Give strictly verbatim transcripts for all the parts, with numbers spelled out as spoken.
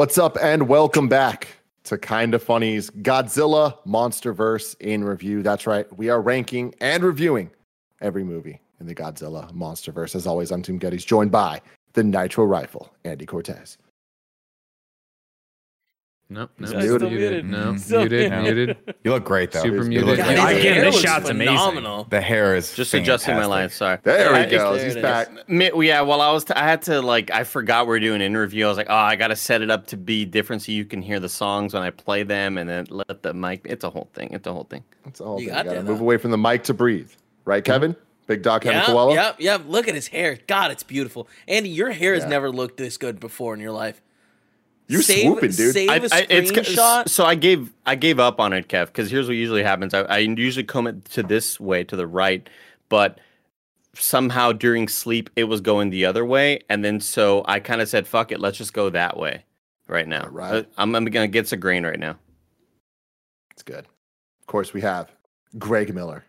What's up, and welcome back to Kinda Funny's Godzilla Monsterverse in Review. That's right, we are ranking and reviewing every movie in the Godzilla Monsterverse. As always, I'm Tim Geddes, joined by the Nitro Rifle, Andy Cortez. Nope, nope. Still muted. muted. No, still muted, muted. muted. You look great, though. Super muted. God, yeah, again, this shot's phenomenal. Amazing. The hair is just fantastic. Adjusting my lines. Sorry. There yeah, he goes. There He's back. Yeah. Well, I was. T- I had to like. I forgot we were doing an interview. I was like, oh, I got to set it up to be different so you can hear the songs when I play them, and then let the mic. It's a whole thing. It's a whole thing. It's a whole you thing. Got you gotta move though. away from the mic to breathe. Right, Kevin? Mm-hmm. Big dog, Kevin Koala. Yep. Yep. Look at his hair. God, it's beautiful. Andy, your hair yeah. has never looked this good before in your life. You swooping, dude. Save I, a I, it's, so I gave I gave up on it, Kev, because here's what usually happens. I, I usually comb it to this way, to the right, but somehow during sleep it was going the other way, and then so I kind of said, "Fuck it, let's just go that way." Right now, right? I'm, I'm gonna get some grain right now. It's good. Of course, we have Greg Miller.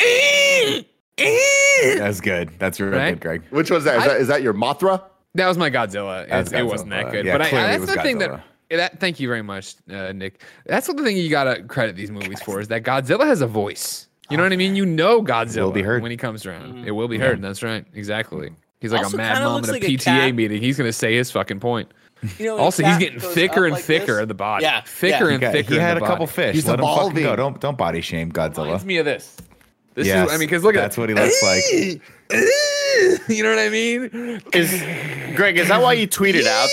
That's good. That's really right? good, Greg. Which was that? Is, I, that? is that your Mothra? That was my Godzilla. It, was Godzilla. it wasn't that good, uh, yeah, but I, that's the Godzilla. thing that, that. Thank you very much, uh, Nick. That's the thing you gotta credit these movies Godzilla. for is that Godzilla has a voice. You know oh, what I mean? You know Godzilla will be heard. when he comes around. Mm-hmm. It will be yeah. heard. That's right. Exactly. He's like also a mad mom at a like P T A a meeting. He's gonna say his fucking point. You know, also, he's getting thicker and like thicker this? in the body. Yeah, thicker yeah. and got, thicker. He had a body. couple fish. He's Let him go. Don't don't body shame Godzilla. Reminds me of this. This yes, is, I mean, because look at that's what he looks like. You know what I mean? Is, Greg, is that why you tweeted out?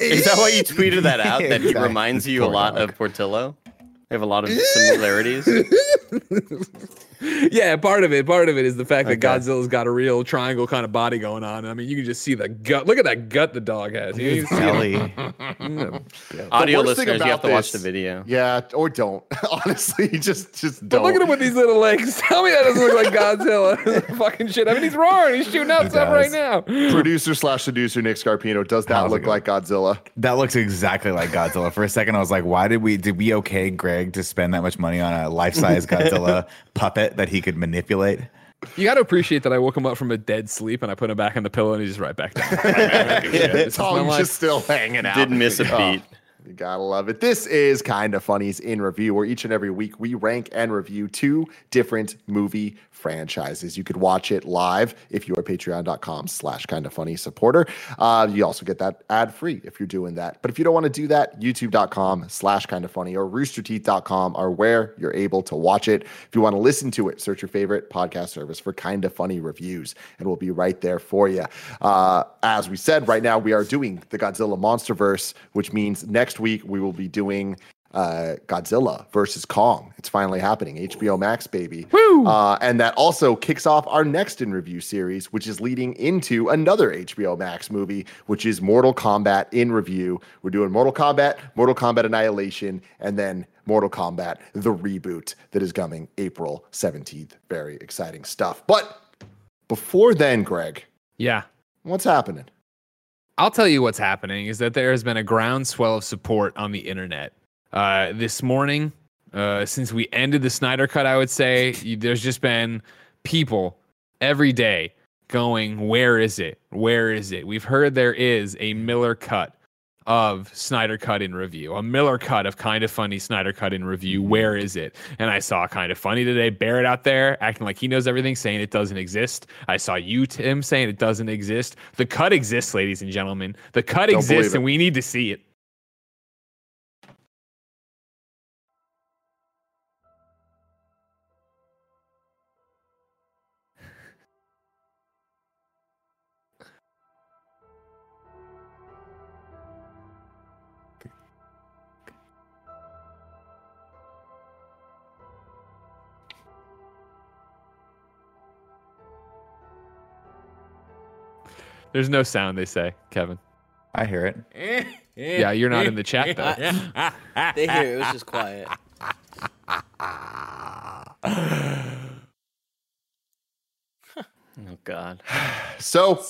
Is that why you tweeted that out? That he reminds you a lot of Portillo? They have a lot of similarities. Yeah, part of it, part of it is the fact okay. that Godzilla's got a real triangle kind of body going on. I mean, you can just see the gut. Look at that gut the dog has. You belly. Yeah. Audio listeners, you have to this, watch the video. Yeah, or don't. Honestly, just just don't. But look at him with these little legs. Tell me that doesn't look like Godzilla. Fucking shit. I mean, he's roaring. He's shooting out he stuff does. right now. Producer slash seducer Nick Scarpino. Does that, that look like Godzilla? That looks exactly like Godzilla. For a second, I was like, why did we did we okay Greg to spend that much money on a life-size Godzilla puppet that he could manipulate? You got to appreciate that I woke him up from a dead sleep and I put him back on the pillow and he's right back down. His tongue's just still hanging out. Didn't miss a beat. Oh, you gotta love it. This is Kinda Funny's In Review, where each and every week we rank and review two different movie franchises. You could watch it live if you are patreon.com slash Kinda Funny supporter. Uh, you also get that ad free if you're doing that. But if you don't want to do that, youtube.com slash Kinda Funny or rooster teeth dot com are where you're able to watch it. If you want to listen to it, search your favorite podcast service for Kinda Funny Reviews, and we'll be right there for you. Uh, as we said, right now we are doing the Godzilla Monsterverse, which means next week we will be doing Uh, Godzilla versus Kong. It's finally happening. H B O Max, baby. Woo! Uh, and that also kicks off our next In Review series, which is leading into another H B O Max movie, which is Mortal Kombat In Review. We're doing Mortal Kombat, Mortal Kombat Annihilation, and then Mortal Kombat, the reboot that is coming April seventeenth. Very exciting stuff. But before then, Greg. Yeah. What's happening? I'll tell you what's happening is that there has been a groundswell of support on the internet. Uh, this morning, uh, since we ended the Snyder cut, I would say you, there's just been people every day going, where is it? Where is it? We've heard there is a Miller cut of Snyder cut in review, a Miller cut of Kinda Funny Snyder cut in review. Where is it? And I saw Kinda Funny today, Barrett out there acting like he knows everything, saying it doesn't exist. I saw you, Tim, saying it doesn't exist. The cut exists, ladies and gentlemen. The cut Don't exists and we need to see it. There's no sound, they say, Kevin. I hear it. Yeah, you're not in the chat, though. I, they hear it. It was just quiet. Oh, God. So,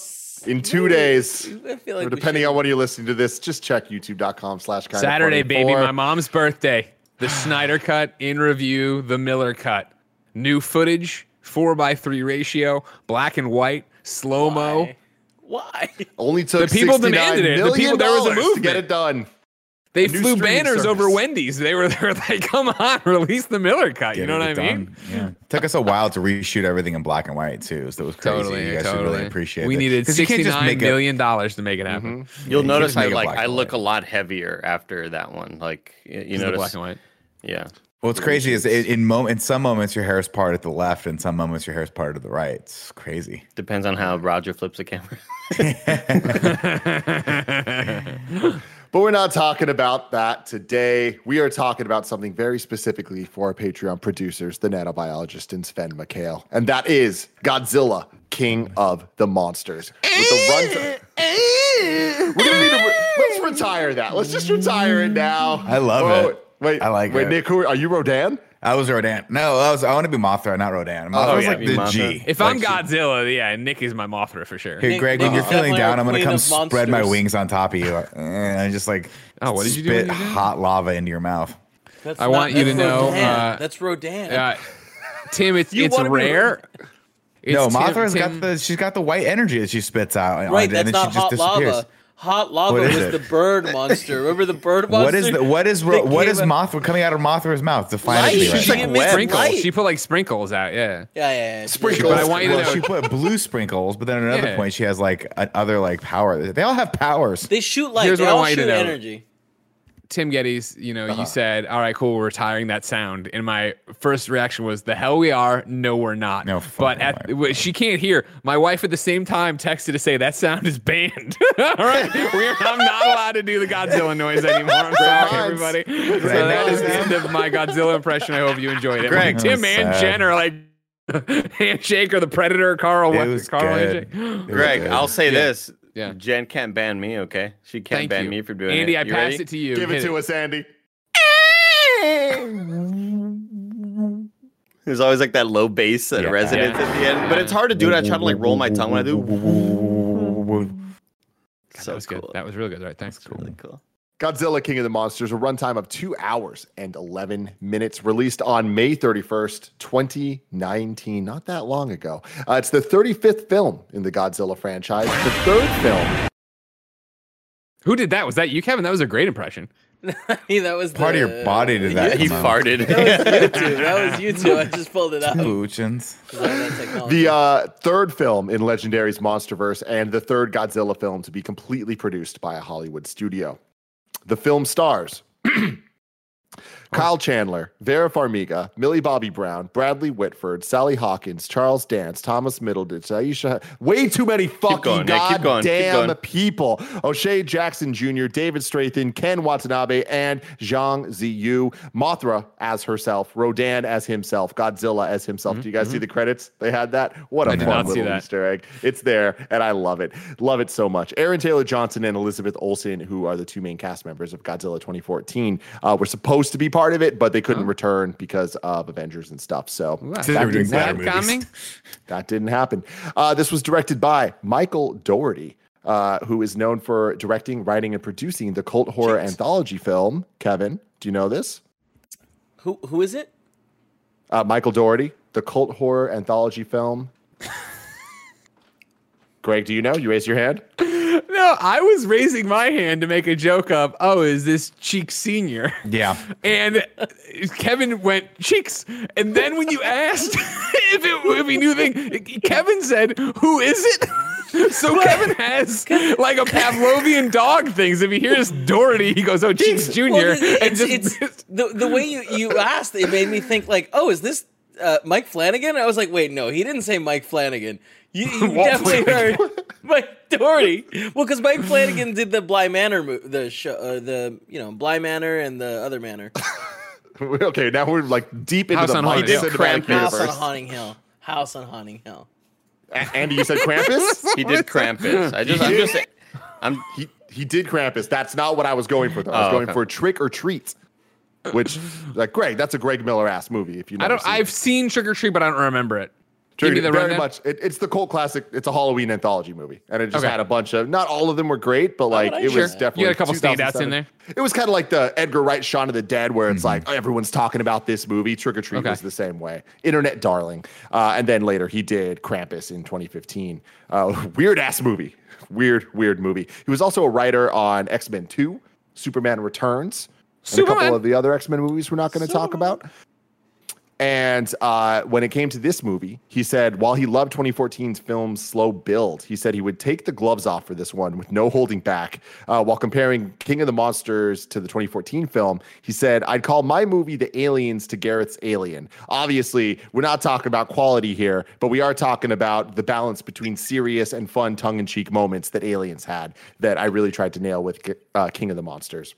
in two days, like depending on when you're listening to this, just check youtube.com slash Kinda Funny. Saturday, baby, my mom's birthday. The Snyder cut, in review, the Miller cut. New footage, four by three ratio, black and white, slow-mo. Why? Why? Only took the people demanded it. The people, there was a movement to get it done. They flew banners service. over Wendy's. They were, they were like, "Come on, release the Miller cut." Get you know what I mean? Yeah. Took us a while to reshoot everything in black and white too. So it was crazy. Totally, you guys totally. should really appreciate it. We needed sixty-nine million it. dollars to make it happen. Mm-hmm. You'll yeah, notice you I like I look a lot heavier after that one. Like you, you notice black and white. Yeah. What's crazy is it, in mom in some moments your hair is parted to the left, and some moments your hair is parted to the right. It's crazy. Depends on how Roger flips the camera. But we're not talking about that today. We are talking about something very specifically for our Patreon producers, the nanobiologist and Sven McHale. And that is Godzilla, King of the Monsters. With the run- we're gonna need to re- Let's retire that. Let's just retire it now. I love oh, it. Wait, I like wait, it. Wait, Nick, who are, are you Rodan? I was Rodan. No, I was. I want to be Mothra, not Rodan. Mothra oh, was yeah, like the Mothra. G. If I'm like, Godzilla, yeah, Nick is my Mothra for sure. Hey, Greg, when uh, you're feeling down, I'm gonna come spread monsters. my wings on top of you, and I just like oh, what did you spit do hot lava into your mouth. That's I not, want you to know Rodan. Uh, that's Rodan. Uh, Tim, it's it's rare. It's no, Mothra's Tim, got the she's got the white energy that she spits out. Right, that's and then not she just hot disappears. Lava. Hot lava was it? the bird monster. Remember the bird monster? What is the, what is ro- what is Mothra coming out of Mothra's mouth? Define light. It. Right? She's like wet. sprinkles. Light. She put like sprinkles out. Yeah. Yeah, yeah. yeah. Sprinkles. But I want you to know. Well, she put blue sprinkles, but then at another yeah. point she has like other like power. They all have powers. They shoot light. Here's they all shoot energy. Tim Geddes, you know, uh-huh. you said, all right, cool, we're retiring that sound. And my first reaction was, the hell we are. No, we're not. No, but at, she can't hear. My wife at the same time texted to say, that sound is banned. all right, we're, I'm not allowed to do the Godzilla noise anymore. I'm sorry, everybody. Greg, so that no, is man. the end of my Godzilla impression. I hope you enjoyed it. Greg, Tim and sad. Jen are like, handshake or the Predator, Carl. It was Carl handshake. Greg, was I'll say yeah. this. Yeah. Jen can't ban me, okay? She can't Thank ban you. me for doing Andy, it. Andy, I pass ready? it to you. Give Hit it to it. us, Andy. There's always like that low bass that yeah, resonates yeah. at the end. Yeah. But it's hard to do it. I try to like roll my tongue when I do. God, so that was cool. good. That was really good. All right, thanks. Cool. Really cool. Godzilla King of the Monsters, a runtime of two hours and eleven minutes, released on May thirty-first, twenty nineteen. Not that long ago. Uh, it's the thirty-fifth film in the Godzilla franchise, the third film. Who did that? Was that you, Kevin? That was a great impression. I mean, that was part the, of your body to that. Yeah, he farted. That was you two. That was you two. I just pulled it up. The uh, third film in Legendary's Monsterverse and the third Godzilla film to be completely produced by a Hollywood studio. The film stars Kyle Chandler, Vera Farmiga, Millie Bobby Brown, Bradley Whitford, Sally Hawkins, Charles Dance, Thomas Middleditch, Aisha. Way too many fucking goddamn people. O'Shea Jackson Junior, David Strathan, Ken Watanabe, and Zhang Ziyu. Mothra as herself, Rodan as himself, Godzilla as himself. Mm-hmm. Do you guys mm-hmm. see the credits? They had that? What a I fun little Easter egg. It's there, and I love it. Love it so much. Aaron Taylor Johnson and Elizabeth Olsen, who are the two main cast members of Godzilla twenty fourteen, uh, were supposed to be part of it, but they couldn't oh. return because of Avengers and stuff. So wow. that, didn't that, that didn't happen. Uh, this was directed by Michael Dougherty, uh, who is known for directing, writing, and producing the cult horror Jeez. anthology film. Kevin, do you know this? Who Who is it? Uh, Michael Dougherty, the cult horror anthology film. Greg, do you know? You raise your hand. No, I was raising my hand to make a joke of, oh, is this Cheeks Senior? Yeah. And Kevin went, Cheeks. And then when you asked if it would be new thing, Kevin said, who is it? So Kevin has like a Pavlovian dog thing. So if he hears Dougherty, he goes, oh, Cheeks Junior. Well, it's, and just it's, the, the way you, you asked, it made me think like, oh, is this uh, Mike Flanagan? I was like, wait, no, he didn't say Mike Flanagan. You, you definitely Flanagan. heard Mike Dougherty. Well, because Mike Flanagan did the Bly Manor, mo- the show, uh, the you know Bly Manor and the other manor. Okay, now we're like deep into House the Mike cinematic universe. House on Haunting Hill. House on Haunting Hill. A- Andy, you said Krampus? He did Krampus. I just, I'm just, I'm he he did Krampus. That's not what I was going for though. I was oh, going okay. for Trick or Treat. Which, like, Greg, that's a Greg Miller ass movie. If you, I don't, seen I've it. seen Trick or Treat, but I don't remember it. True, give me the very rundown. much. It, it's the cult classic. It's a Halloween anthology movie, and it just okay. had a bunch of. Not all of them were great, but like oh, it sure. was definitely. You had a couple standouts in there. It was kind of like the Edgar Wright Shaun of the Dead, where it's mm-hmm. like everyone's talking about this movie. Trick or Treat okay. was the same way. Internet darling, uh, and then later he did Krampus in twenty fifteen. Uh, weird ass movie. Weird, weird movie. He was also a writer on X-Men two, Superman Returns, Superman. and a couple of the other X-Men movies we're not going to talk about. And uh, when it came to this movie, he said, while he loved twenty fourteen's film's slow build, he said he would take the gloves off for this one with no holding back. Uh, while comparing King of the Monsters to the twenty fourteen film, he said, I'd call my movie The Aliens to Garrett's Alien. Obviously, we're not talking about quality here, but we are talking about the balance between serious and fun tongue-in-cheek moments that Aliens had that I really tried to nail with uh, King of the Monsters.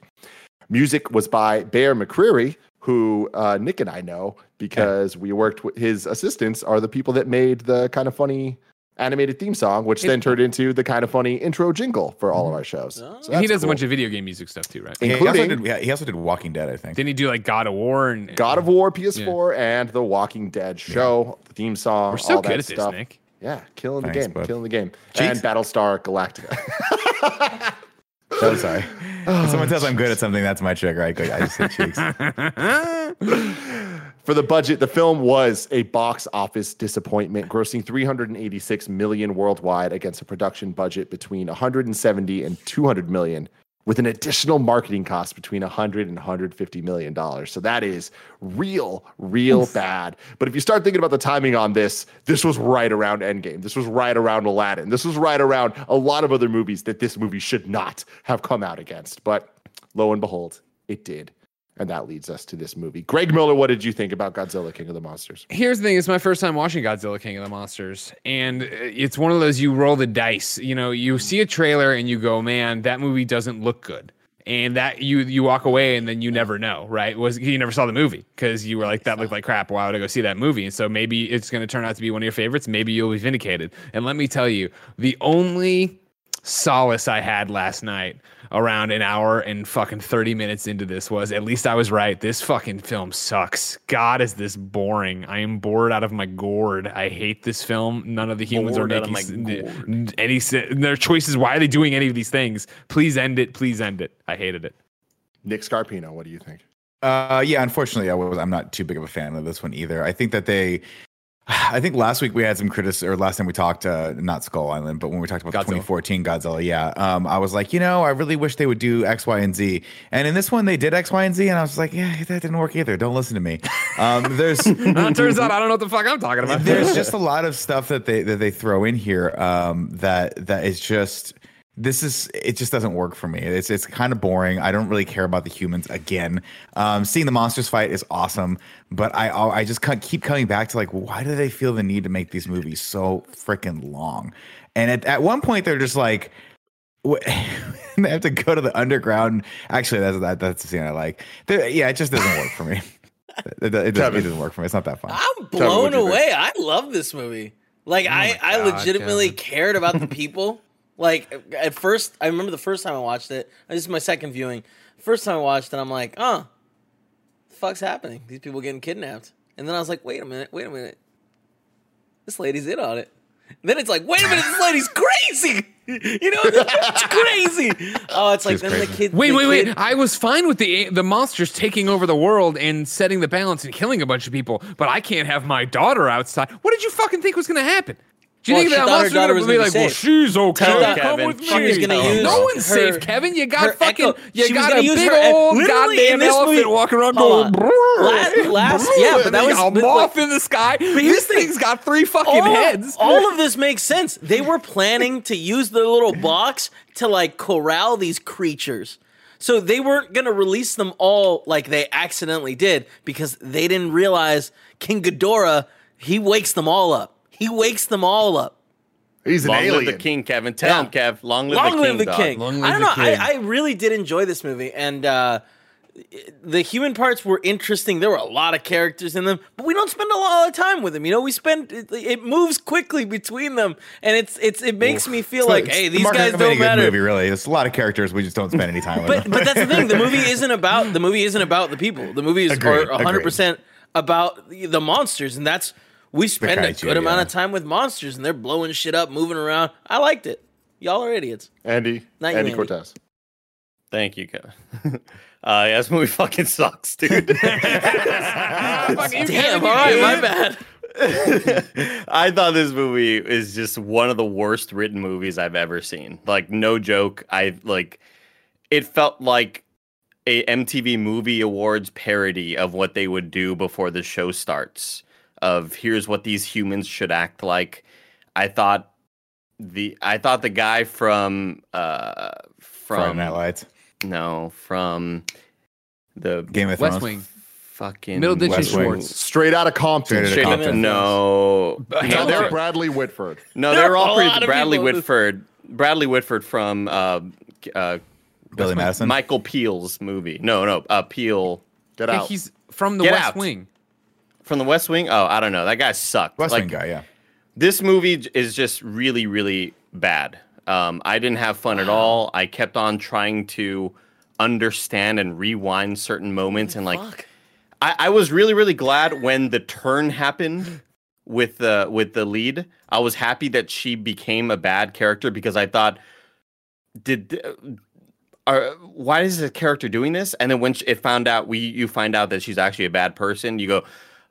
Music was by Bear McCreary, who uh, Nick and I know because yeah. we worked with his assistants are the people that made the Kinda Funny animated theme song, which it, then turned into the Kinda Funny intro jingle for all of our shows. Oh. So he does cool. a bunch of video game music stuff too, right? Including, he, also did, yeah, he also did Walking Dead, I think. Didn't he do like God of War? and God of War, P S four, yeah. and the Walking Dead show, yeah. the theme song, We're so all good that at stuff. This, Nick. Yeah, killing Thanks, the game, bud. killing the game. Jeez. And Battlestar Galactica. I'm sorry. Oh, if someone tells I'm good at something, that's my trick, right? I just hit cheeks. For the budget, the film was a box office disappointment, grossing three hundred eighty-six million dollars worldwide against a production budget between one hundred seventy and two hundred million dollars, with an additional marketing cost between one hundred and one hundred fifty million dollars. So that is real, real bad. But if you start thinking about the timing on this, this was right around Endgame. This was right around Aladdin. This was right around a lot of other movies that this movie should not have come out against. But lo and behold, it did. And that leads us to this movie. Greg Miller, what did you think about Godzilla King of the Monsters? Here's the thing. It's my first time watching Godzilla King of the Monsters. And it's one of those, you roll the dice. You know, you see a trailer and you go, man, that movie doesn't look good. And that you you walk away and then you never know, right? Was you never saw the movie because you were like, that looked like crap. Why would I go see that movie? And so maybe it's going to turn out to be one of your favorites. Maybe you'll be vindicated. And let me tell you, the only solace I had last night around an hour and fucking thirty minutes into this was at least I was right. This fucking film sucks. God, is this boring. I am bored out of my gourd. I hate this film. None of the humans bored are making any their choices. Why are they doing any of these things? Please end it. Please end it. I hated it. Nick Scarpino, what do you think? Uh, yeah, unfortunately, I was, I'm not too big of a fan of this one either. I think that they... I think last week we had some criticism, or last time we talked, uh, not Skull Island, but when we talked about Godzilla. twenty fourteen Godzilla, yeah, um, I was like, you know, I really wish they would do X, Y, and Z. And in this one, they did X, Y, and Z, and I was like, yeah, that didn't work either. Don't listen to me. Um, there's it turns out I don't know what the fuck I'm talking about. There's just a lot of stuff that they that they throw in here um, that that is just. This is it just doesn't work for me. It's it's kind of boring. I don't really care about the humans again. Um, seeing the monsters fight is awesome, but I I just keep coming back to like, why do they feel the need to make these movies so freaking long? And at, at one point they're just like, they have to go to the underground. Actually, that's that, that's the scene I like. They're, yeah, it just doesn't work for me. It, it, it, doesn't, it doesn't work for me. It's not that fun. I'm blown Kevin, away. I love this movie. Like oh I God, I legitimately Kevin. cared about the people. Like, at first, I remember the first time I watched it. This is my second viewing. First time I watched it, I'm like, oh, the fuck's happening? These people getting kidnapped. And then I was like, wait a minute, wait a minute. This lady's in on it. And then it's like, wait a minute, this lady's crazy. You know, it's crazy. Oh, it's like, then crazy. the kid. Wait, the wait, kid, wait. I was fine with the the monsters taking over the world and setting the balance and killing a bunch of people, but I can't have my daughter outside. What did you fucking think was going to happen? Do you well, think that monster's gonna be like, well, she's okay. She Come Kevin. with me. No, no one's her, safe, Kevin. You got fucking, echo. you she got a big old e- goddamn elephant movie, walking around going, last, last, yeah, but that was a moth like, in the sky. This thing, thing's got three fucking all, heads. All of this makes sense. They were planning to use the little box to like corral these creatures. So they weren't going to release them all like they accidentally did because they didn't realize King Ghidorah, he wakes them all up. He wakes them all up. He's an Long alien. Long live the king, Kevin. Tell him, Kev. Long live Long the king. Live the king. Long live the king. I don't know. I, I really did enjoy this movie. And uh, the human parts were interesting. There were a lot of characters in them. But we don't spend a lot of time with them. You know, we spend... It, it moves quickly between them. And it's it's it makes Oof. me feel so like, hey, these Mark guys don't matter. It's a movie, really. There's a lot of characters. We just don't spend any time with but, them. But that's the thing. The movie isn't about the, movie isn't about the people. The movie is agreed, one hundred percent agreed. about the monsters. And that's... We spend a good amount of time with monsters, and they're blowing shit up, moving around. I liked it. Y'all are idiots. Andy, Not Andy, you, Andy Cortez. Thank you, Kevin. uh, yeah, this movie fucking sucks, dude. Damn, all kidding, right, dude? My bad. I thought this movie is just one of the worst written movies I've ever seen. Like, no joke. I like. It felt like a M T V Movie Awards parody of what they would do before the show starts. Of here's what these humans should act like. I thought the I thought the guy from uh from Friday Night Lights. No, from the Game of West Thrones. Wing. Fucking Middleditch and Schwartz. Straight out of Compton. Straight out of Compton. No. No, they're Bradley Whitford. No, they're all pretty Bradley Whitford. Bradley Whitford from uh, uh, Billy Madison. Michael Peel's movie. No, no, uh, Peel. Get out. He's from the West Wing. From the West Wing? Oh, I don't know. That guy sucked. West Wing guy, yeah. This movie is just really, really bad. Um, I didn't have fun at all. I kept on trying to understand and rewind certain moments and like. I, I was really, really glad when the turn happened with the with the lead. I was happy that she became a bad character because I thought, did are, why is this character doing this? And then when it found out, we you find out that she's actually a bad person. You go,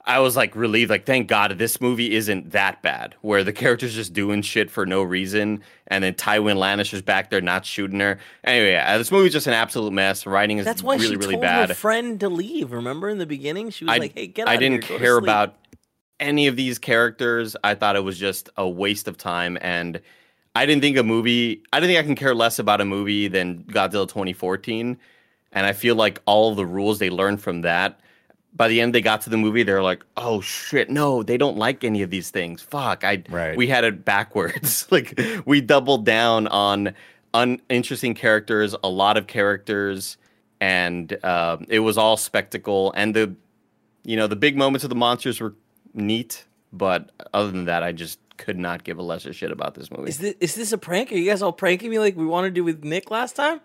I was like relieved, like thank God this movie isn't that bad, where the character's just doing shit for no reason, and then Tywin Lannister's back there not shooting her. Anyway, yeah, this movie's just an absolute mess. Writing is That's why really, she really told bad. Her friend to leave. Remember in the beginning, she was I, like, "Hey, get out I of here." I didn't care about any of these characters. I thought it was just a waste of time, and I didn't think a movie. I didn't think I can care less about a movie than Godzilla twenty fourteen, and I feel like all the rules they learned from that. By the end, they got to the movie. They're like, "Oh shit, no! They don't like any of these things. Fuck! I right. we had it backwards. Like we doubled down on uninteresting characters, a lot of characters, and uh, it was all spectacle. And the, you know, the big moments of the monsters were neat, but other than that, I just could not give a lesser shit about this movie. Is this, is this a prank? Are you guys all pranking me like we wanted to do with Nick last time?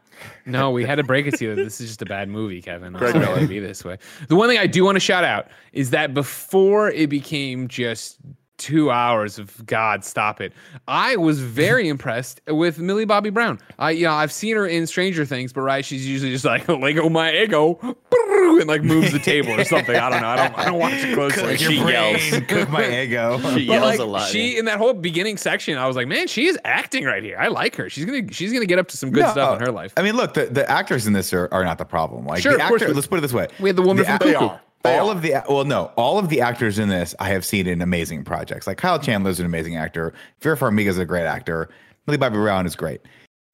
No, we had to break it to you. This is just a bad movie, Kevin. I'm Greg sorry to be this way. The one thing I do want to shout out is that before it became just two hours of God, stop it, I was very impressed with Millie Bobby Brown. I, you know, I've seen her in Stranger Things, but right, she's usually just like Lego my ego, and like moves the table or something. I don't know. I don't. I don't watch it closely. Cook she your brain, yells. Cook my ego. She yells like, a lot. She yeah. in that whole beginning section, I was like, man, she is acting right here. I like her. She's gonna. She's gonna get up to some good no, stuff uh, in her life. I mean, look, the, the actors in this are, are not the problem. Like, sure, the of actor, course. Let's put it this way: we had the woman the from Cuckoo. Act- All of the well, no, all of the actors in this I have seen in amazing projects. Like Kyle Chandler is an amazing actor. Vera Farmiga is a great actor. Millie Bobby Brown is great.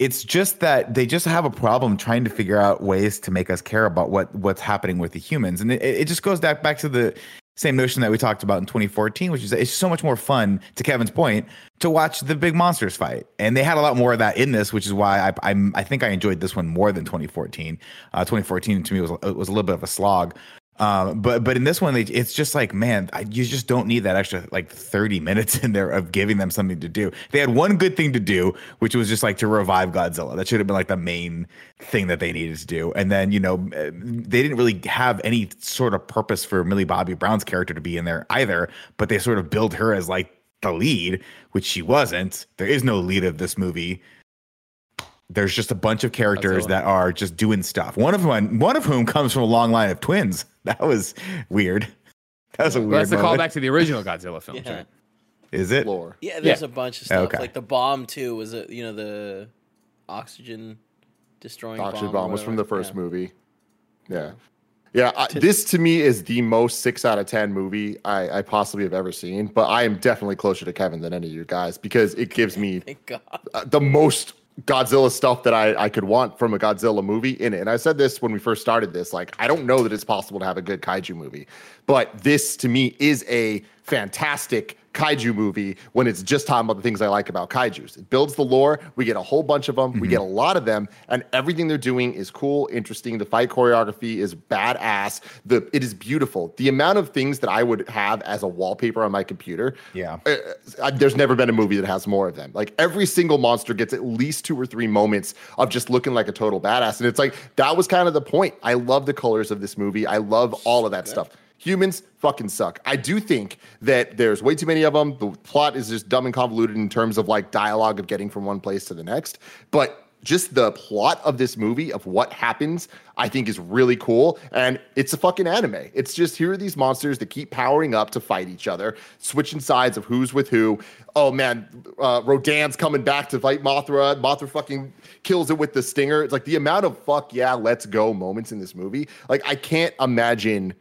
It's just that they just have a problem trying to figure out ways to make us care about what what's happening with the humans, and it, it just goes back back to the same notion that we talked about in twenty fourteen, which is that it's so much more fun, to Kevin's point, to watch the big monsters fight. And they had a lot more of that in this, which is why I I'm, I think I enjoyed this one more than twenty fourteen. Uh, twenty fourteen to me was was a little bit of a slog. Um, but but in this one, it's just like, man, I, you just don't need that extra like thirty minutes in there of giving them something to do. They had one good thing to do, which was just like to revive Godzilla. That should have been like the main thing that they needed to do. And then, you know, they didn't really have any sort of purpose for Millie Bobby Brown's character to be in there either. But they sort of build her as like the lead, which she wasn't. There is no lead of this movie. There's just a bunch of characters that are just doing stuff. One of one, one of whom comes from a long line of twins. That was weird. That was a weird. Well, that's the callback to the original Godzilla film, yeah. Right? Is it? Lore. Yeah, there's yeah. a bunch of stuff. Okay. Like the bomb too was a you know the oxygen destroying the oxygen bomb. Oxygen bomb was from the first yeah. movie. Yeah, yeah. I, this to me is the most six out of ten movie I, I possibly have ever seen. But I am definitely closer to Kevin than any of you guys because it gives me Thank God. the most Godzilla stuff that I, I could want from a Godzilla movie in it. And I said this when we first started this, like, I don't know that it's possible to have a good kaiju movie, but this to me is a fantastic kaiju movie when it's just talking about the things I like about kaijus. It builds the lore. We get a whole bunch of them. Mm-hmm. We get a lot of them, and everything they're doing is cool, interesting. The fight choreography is badass. The it is beautiful. The amount of things that I would have as a wallpaper on my computer. Yeah, uh, I, there's never been a movie that has more of them. Like every single monster gets at least two or three moments of just looking like a total badass, and it's like that was kind of the point. I love the colors of this movie. I love all of that okay. stuff. Humans fucking suck. I do think that there's way too many of them. The plot is just dumb and convoluted in terms of like dialogue of getting from one place to the next. But just the plot of this movie, of what happens, I think is really cool. And it's a fucking anime. It's just here are these monsters that keep powering up to fight each other, switching sides of who's with who. Oh, man, uh, Rodan's coming back to fight Mothra. Mothra fucking kills it with the stinger. It's like the amount of fuck yeah, let's go moments in this movie. Like I can't imagine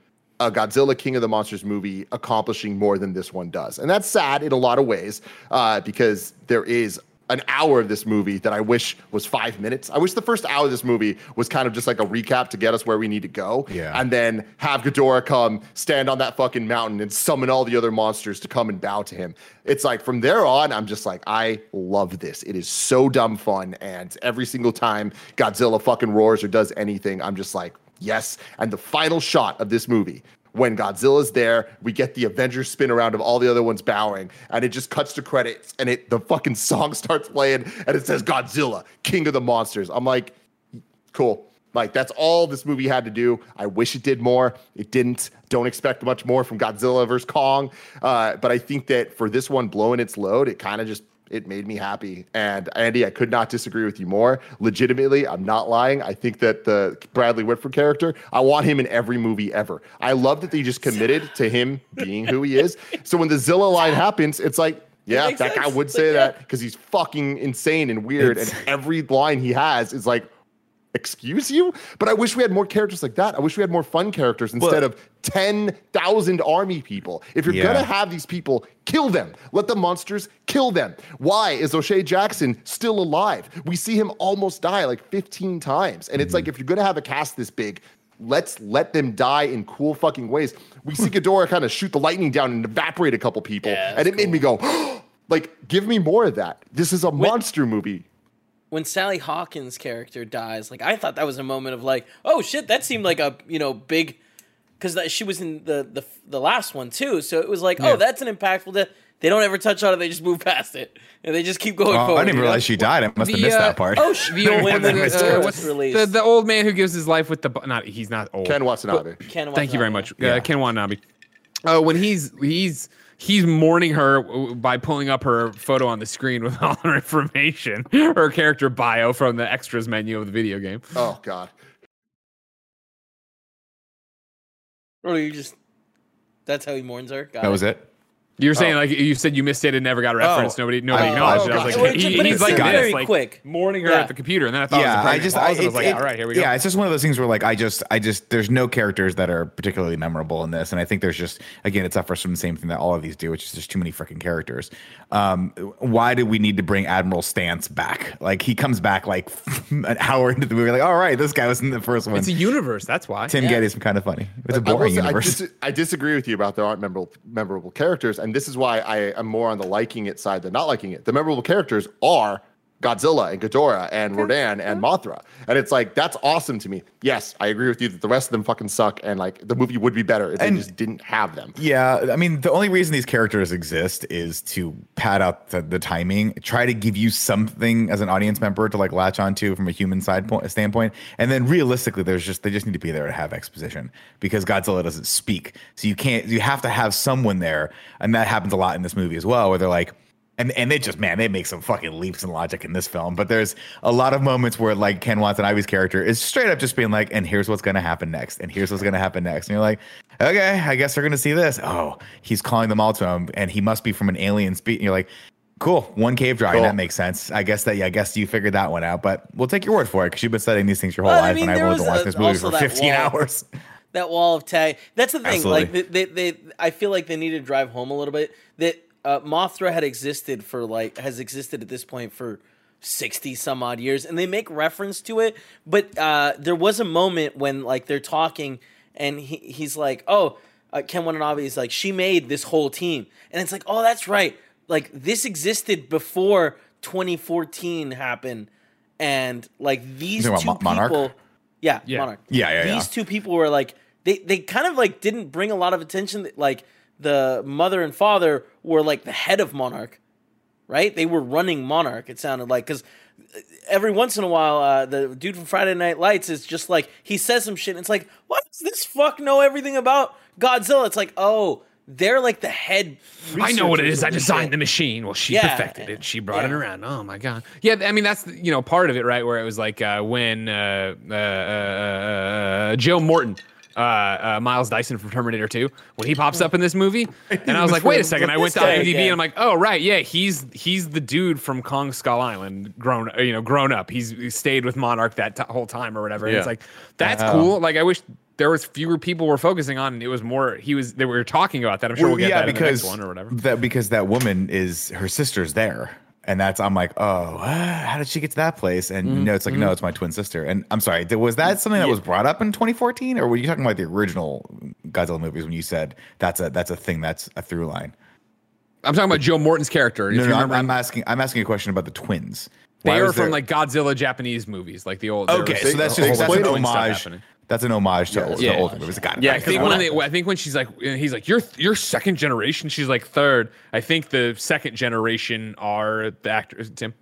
a Godzilla King of the Monsters movie accomplishing more than this one does. And that's sad in a lot of ways uh, because there is an hour of this movie that I wish was five minutes. I wish the first hour of this movie was kind of just like a recap to get us where we need to go. Yeah. And then have Ghidorah come stand on that fucking mountain and summon all the other monsters to come and bow to him. It's like from there on, I'm just like, I love this. It is so dumb fun. And every single time Godzilla fucking roars or does anything, I'm just like, yes. And the final shot of this movie, when Godzilla's there, we get the Avengers spin around of all the other ones bowing, and it just cuts to credits, and it the fucking song starts playing, and it says Godzilla, King of the Monsters. I'm like, cool. Like, that's all this movie had to do. I wish it did more. It didn't. Don't expect much more from Godzilla versus Kong. Uh, but I think that for this one blowing its load, it kind of just it made me happy. And Andy, I could not disagree with you more. Legitimately, I'm not lying. I think that the Bradley Whitford character, I want him in every movie ever. I love that they just committed to him being who he is. So when the Zilla line happens, it's like, yeah, that, that guy would say like, that because he's fucking insane and weird. And every line he has is like, excuse you? But I wish we had more characters like that. I wish we had more fun characters instead well, of ten thousand army people. If you're yeah. going to have these people, kill them. Let the monsters kill them. Why is O'Shea Jackson still alive? We see him almost die like fifteen times. And it's mm-hmm. like, if you're going to have a cast this big, let's let them die in cool fucking ways. We see Ghidorah kind of shoot the lightning down and evaporate a couple people. Yeah, and it cool. made me go, like, give me more of that. This is a when- monster movie. When Sally Hawkins' character dies, like I thought that was a moment of like, oh shit, that seemed like a, you know, big, because she was in the, the the last one too, so it was like, yeah. oh, that's an impactful death. They don't ever touch on it; they just move past it, and they just keep going oh, forward. I didn't you know? realize she died. I must the, have missed uh, that part. Oh, she, the, old uh, what's the, the old man who gives his life with the not he's not old. Ken Watanabe. But, Ken Watanabe. Thank you very much, yeah. uh, Ken Watanabe. Uh, when he's he's. He's mourning her by pulling up her photo on the screen with all her information, her character bio from the extras menu of the video game. Oh, God. Or you just, that's how he mourns her? Got that it. was it. You're saying, oh. like, you said you missed it and never got referenced. Oh. Nobody nobody oh, acknowledged oh, it. I was like, he, but he's like very this, quick. Like, mourning her yeah. at the computer. And then I thought yeah, it was a I just, I, it, I was like, it, all right, here we go. Yeah, it's just one of those things where, like, I just, I just, there's no characters that are particularly memorable in this. And I think there's just, again, it suffers from the same thing that all of these do, which is just too many freaking characters. Um, why do we need to bring Admiral Stance back? Like, he comes back, like, an hour into the movie. Like, all right, this guy was in the first one. It's a universe. That's why. Tim yeah. Getty's kind of funny. It's a boring I was, universe. I, dis- I disagree with you about there aren't memorable, memorable characters. And And this is why I am more on the liking it side than not liking it. The memorable characters are Godzilla and Ghidorah and Rodan and Mothra. And it's like, that's awesome to me. Yes, I agree with you that the rest of them fucking suck. And like the movie would be better if and, they just didn't have them. Yeah. I mean, the only reason these characters exist is to pad out the, the timing, try to give you something as an audience member to like latch onto from a human side point, standpoint. And then realistically, there's just, they just need to be there to have exposition because Godzilla doesn't speak. So you can't, you have to have someone there. And that happens a lot in this movie as well, where they're like, And and they just, man, they make some fucking leaps in logic in this film. But there's a lot of moments where, like, Ken Watanabe's character is straight up just being like, and here's what's going to happen next. And here's what's going to happen next. And you're like, okay, I guess we're going to see this. Oh, he's calling them all to him. And he must be from an alien species. You're like, cool, one cave drawing. Cool. That makes sense. I guess that, yeah, I guess you figured that one out. But we'll take your word for it because you've been studying these things your whole well, life. I mean, and I've only been watching this movie for fifteen wall, hours. That wall of tag. That's the thing. Absolutely. Like, they, they, they, I feel like they need to drive home a little bit that. Uh, Mothra had existed for like has existed at this point for sixty some odd years, and they make reference to it. But uh, there was a moment when like they're talking, and he he's like, "Oh, uh, Ken Watanabe is like, she made this whole team," and it's like, "Oh, that's right. Like this existed before twenty fourteen happened, and like these two Mon- Monarch? people, yeah, yeah, Monarch, yeah, yeah, yeah. These two people were like they they kind of like didn't bring a lot of attention, that, like." The mother and father were like the head of Monarch, right? They were running Monarch, it sounded like, because every once in a while, uh, the dude from Friday Night Lights is just like, he says some shit, and it's like, what does this fuck know everything about Godzilla? It's like, oh, they're like the head. I know what it is. I designed shit. the machine. Well, she yeah. perfected it. She brought yeah. it around. Oh, my God. Yeah, I mean, that's, you know, part of it, right, where it was like uh, when uh, uh, uh, Joe Morton, uh, uh, Miles Dyson from Terminator two, when he pops up in this movie, and I was like, wait a second. I went to IMDb, and I'm like, oh, right, yeah, he's he's the dude from Kong Skull Island, grown you know, grown up. He's he stayed with Monarch that t- whole time or whatever. Yeah. And it's like, that's uh, cool. Like, I wish there was fewer people we're focusing on, and it was more. He was. They were talking about that. I'm sure we'll get yeah, that in the next one or whatever. That because that woman is her sister's there, and that's. I'm like, oh, how did she get to that place? And mm-hmm. no, it's like mm-hmm. no, it's my twin sister. And I'm sorry, was that something that yeah. was brought up in twenty fourteen, or were you talking about the original Godzilla movies when you said that's a that's a thing, that's a through line? I'm talking about Joe Morton's character. No, no, I'm, I'm asking. I'm asking a question about the twins. They Why are from there? like Godzilla Japanese movies, like the old. Okay, so that's just that's an homage. That's an homage to yeah, old, yeah, the older yeah. movies. Got it. Yeah, I think, when they, I think when she's like, he's like, you're, you're second generation. She's like third. I think the second generation are the actors. Tim?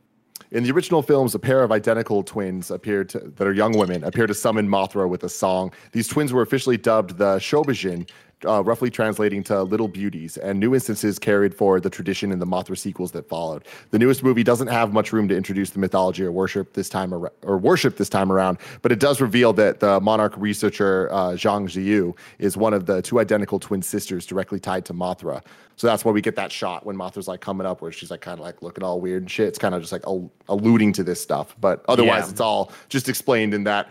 In the original films, a pair of identical twins appear to, that are young women appear to summon Mothra with a song. These twins were officially dubbed the Shobujin, uh, roughly translating to Little Beauties, and new instances carried forward the tradition in the Mothra sequels that followed. The newest movie doesn't have much room to introduce the mythology or worship this time ar- or worship this time around, but it does reveal that the Monarch researcher uh, Zhang Ziyu is one of the two identical twin sisters directly tied to Mothra. So that's why we get that shot when Mothra's like coming up, where she's like kind of like looking all weird and shit. It's kind of just like al- alluding to this stuff, but otherwise yeah. it's all just explained in that,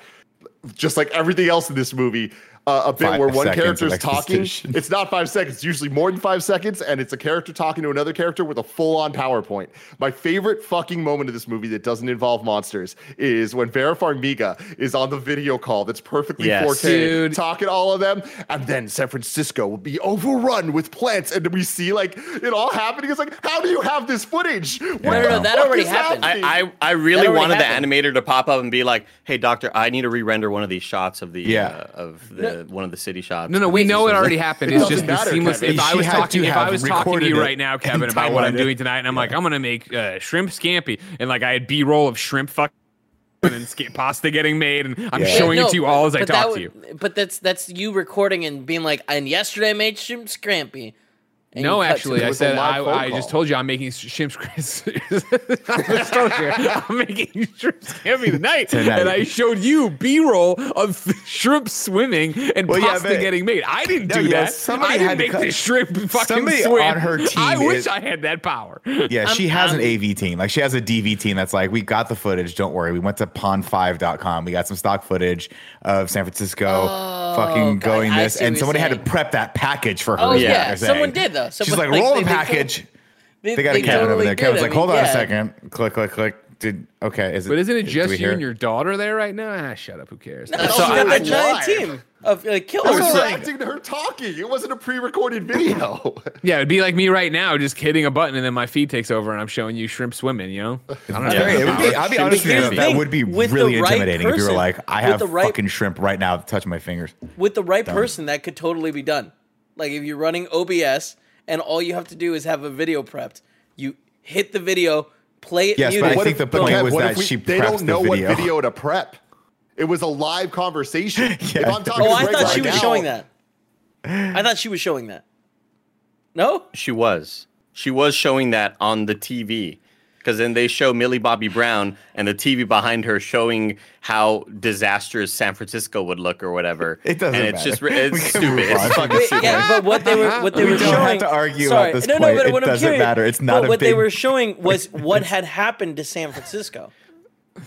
just like everything else in this movie. Uh, a bit five where one character's talking. It's not five seconds, usually more than five seconds. And it's a character talking to another character with a full-on PowerPoint. My favorite fucking moment of this movie that doesn't involve monsters is when Vera Farmiga is on the video call that's perfectly yes, four K, dude. talking to all of them. And then San Francisco will be overrun with plants. And we see like it all happening. It's like, how do you have this footage? What no, no, no, that already happened. I, I, I really wanted happened. the animator to pop up and be like, hey, doctor, I need to re-render one of these shots of the, yeah. uh, of the, no. one of the city shops. No, no, we know it already happened. It's just the seamless. If I was talking, if I was talking to you right now, Kevin, about what I'm doing tonight, and I'm like, I'm gonna make uh, shrimp scampi, and like I had B-roll of shrimp fuck and then sk- pasta getting made, and I'm yeah. showing yeah, no, it to you all as I talk would, to you. But that's that's you recording and being like, and yesterday I made shrimp scampi. And no, actually, I said I, I just told you I'm making shrimp scampi. I'm making shrimp scampi tonight, tonight, and I showed you B-roll of shrimp swimming and well, pasta yeah, getting made. I didn't no, do yeah, that. I didn't make the shrimp fucking somebody swim. On her team I is, wish I had that power. Yeah, I'm, she has I'm, an A V team. Like she has a D V team that's like, we got the footage. Don't worry. We went to pond five dot com. We got some stock footage of San Francisco oh, fucking God, going I this, and somebody had to prep that package for her. Oh yeah, someone did though. So she's like, like roll they, the package. They, they got they a Kevin totally over there. Kevin's like, hold I mean, on yeah. a second. Click, click, click. Did okay? Is it? But isn't it just you hear? and your daughter there right now? Ah, shut up. Who cares? No, so I got a giant team of uh, killers. That's reacting to her talking. It wasn't a pre-recorded video. Yeah, it'd be like me right now, just hitting a button, and then my feed takes over, and I'm showing you shrimp swimming. You know, I don't know. Yeah, it would be, I'll be honest with you, that would be really right intimidating person, if you were like, I have right, fucking shrimp right now, touching my fingers. With the right Dumb. person, that could totally be done. Like if you're running O B S. And all you have to do is have a video prepped. You hit the video, play it. Yes, muted. But I think the point okay, was that we, she prepped the video. They don't know what video to prep. It was a live conversation. yeah. I'm talking oh, I thought right she was now. showing that. I thought she was showing that. No? She was. She was showing that on the T V. Because then they show Millie Bobby Brown and the T V behind her showing how disastrous San Francisco would look or whatever. It doesn't and it's matter. Just it's stupid. It's fucking stupid. Yeah, but what they were what they we were don't showing. Have to argue sorry, at this no, no, point. But what it I'm doesn't curious, matter. It's not. But a what big, they were showing was what had happened to San Francisco.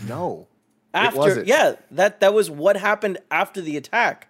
No. After it wasn't. yeah, that that was what happened after the attack.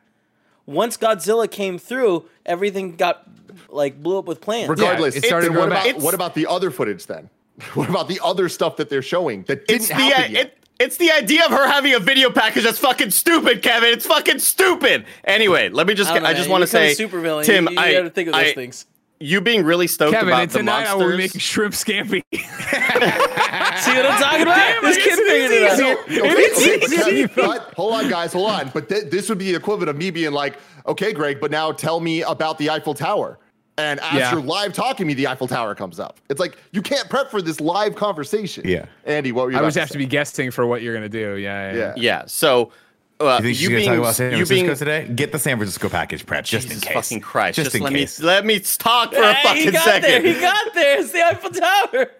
Once Godzilla came through, everything got like blew up with plants. Regardless, yeah, it started. What about, what about the other footage then? What about the other stuff that they're showing that didn't it's happen the, yet? It, it's the idea of her having a video package that's fucking stupid, Kevin. It's fucking stupid. Anyway, let me just. I, get, know, I just want to say, super villain. Tim, you, you I gotta think of those I, things. You being really stoked Kevin, about the monsters. Kevin, tonight I will make shrimp scampi. See what I'm talking about? Damn, this kid figured it out. It's easy. Hold on, guys. Hold on. But th- this would be the equivalent of me being like, okay, Greg, but now tell me about the Eiffel Tower. And as yeah. you're live talking to me, the Eiffel Tower comes up. It's like, you can't prep for this live conversation. Yeah. Andy, what were you I always have say? to be guessing for what you're going to do. Yeah, yeah. Yeah. Yeah. So, uh, you, you being, talk about San Francisco you being, today? Get the San Francisco package prep just Jesus in case. fucking Christ. Just, just in let case. Me, let me talk for hey, a fucking he got second. There. He got there. It's the Eiffel Tower.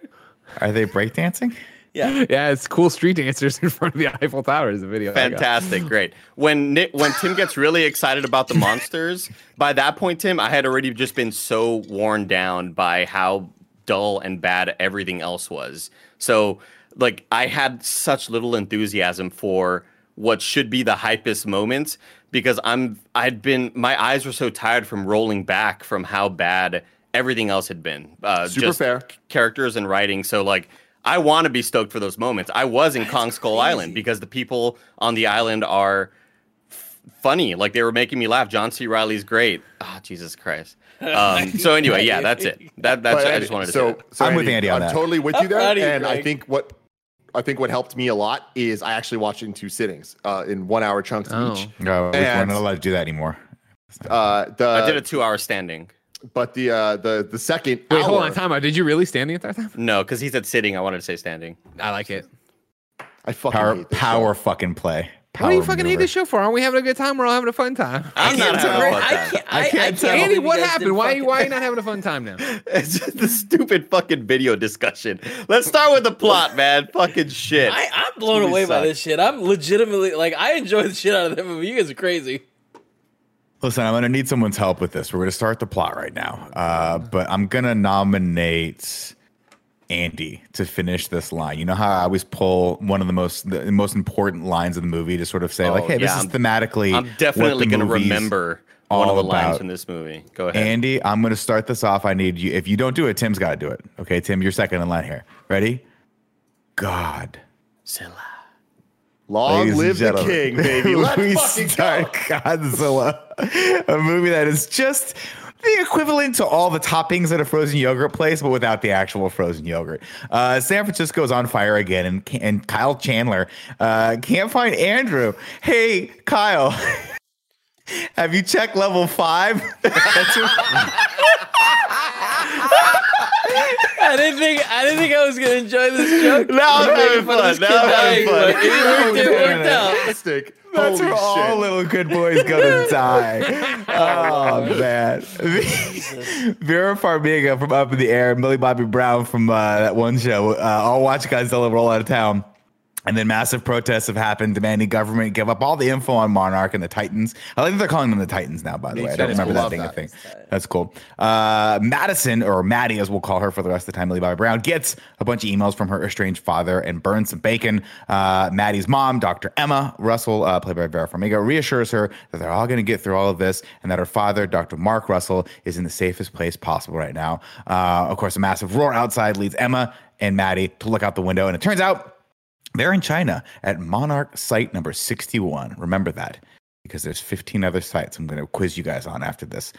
Are they breakdancing? Yeah, yeah, it's cool street dancers in front of the Eiffel Tower is the video. Fantastic, great. When Nick, when Tim gets really excited about the monsters, by that point, Tim, I had already just been so worn down by how dull and bad everything else was. So, like, I had such little enthusiasm for what should be the hypest moments because I'm, I'd been, my eyes were so tired from rolling back from how bad everything else had been. Uh, Super just fair. Characters and writing, so like. I want to be stoked for those moments. I was in Kong Skull Island because the people on the island are f- funny. Like, they were making me laugh. John C. Reilly's great. Ah, oh, Jesus Christ. Um, so anyway, yeah, that's it. That that's. But, I just wanted to. So, say so I'm Andy, with Andy on I'm that. totally with you there. How do you, and Greg? I think what I think what helped me a lot is I actually watched in two sittings, uh, in one hour chunks oh. each. No, we're not allowed to do that anymore. Uh, the, I did a two hour standing. But the uh, the the second wait hour, hold on time out. Did you really standing at that time? No, because he said sitting. I wanted to say standing. I like it. I fucking power hate this power show. fucking play. Power what do you fucking maneuver. hate this show for? Aren't we having a good time? We're all having a fun time. I'm not having a fun time. I can't. I, I can't. Tell Andy, what happened? Why fucking... why are you not having a fun time now? It's just the stupid fucking video discussion. Let's start with the plot, man. Fucking shit. I, I'm blown away sucks. by this shit. I'm legitimately like I enjoy the shit out of that movie. You guys are crazy. Listen, I'm going to need someone's help with this. We're going to start the plot right now. Uh, but I'm going to nominate Andy to finish this line. You know how I always pull one of the most the most important lines of the movie to sort of say, oh, like, hey, yeah, this is thematically I'm definitely going to remember one of the about. lines in this movie. Go ahead. Andy, I'm going to start this off. I need you. If you don't do it, Tim's got to do it. Okay, Tim, you're second in line here. Ready? Godzilla. Long Ladies live the king, baby. Let's we fucking start go. Godzilla, a movie that is just the equivalent to all the toppings at a frozen yogurt place, but without the actual frozen yogurt. Uh, San Francisco is on fire again, and, and Kyle Chandler uh, can't find Andrew. Hey, Kyle, have you checked level five? That's your- I didn't think I didn't think I was gonna enjoy this joke. Now I'm having fun. Now I'm having fun. It worked, it worked out. Fantastic. That's Holy where shit. all little good boys go to die. Oh, man. Vera Farmiga from Up in the Air, Millie Bobby Brown from uh, that one show, uh, all watch Godzilla roll out of town. And then massive protests have happened demanding government give up all the info on Monarch and the Titans. I think they're calling them the Titans now, by the Me way. Too. I don't remember cool. that being a thing. That's cool. Uh, Madison, or Maddie as we'll call her for the rest of the time, Millie Bobby Brown, gets a bunch of emails from her estranged father and burns some bacon. Uh, Maddie's mom, Doctor Emma Russell, uh, played by Vera Farmiga, reassures her that they're all going to get through all of this and that her father, Doctor Mark Russell, is in the safest place possible right now. Uh, of course, a massive roar outside leads Emma and Maddie to look out the window, and it turns out they're in China at Monarch site number sixty-one. Remember that, because there's fifteen other sites I'm going to quiz you guys on after this.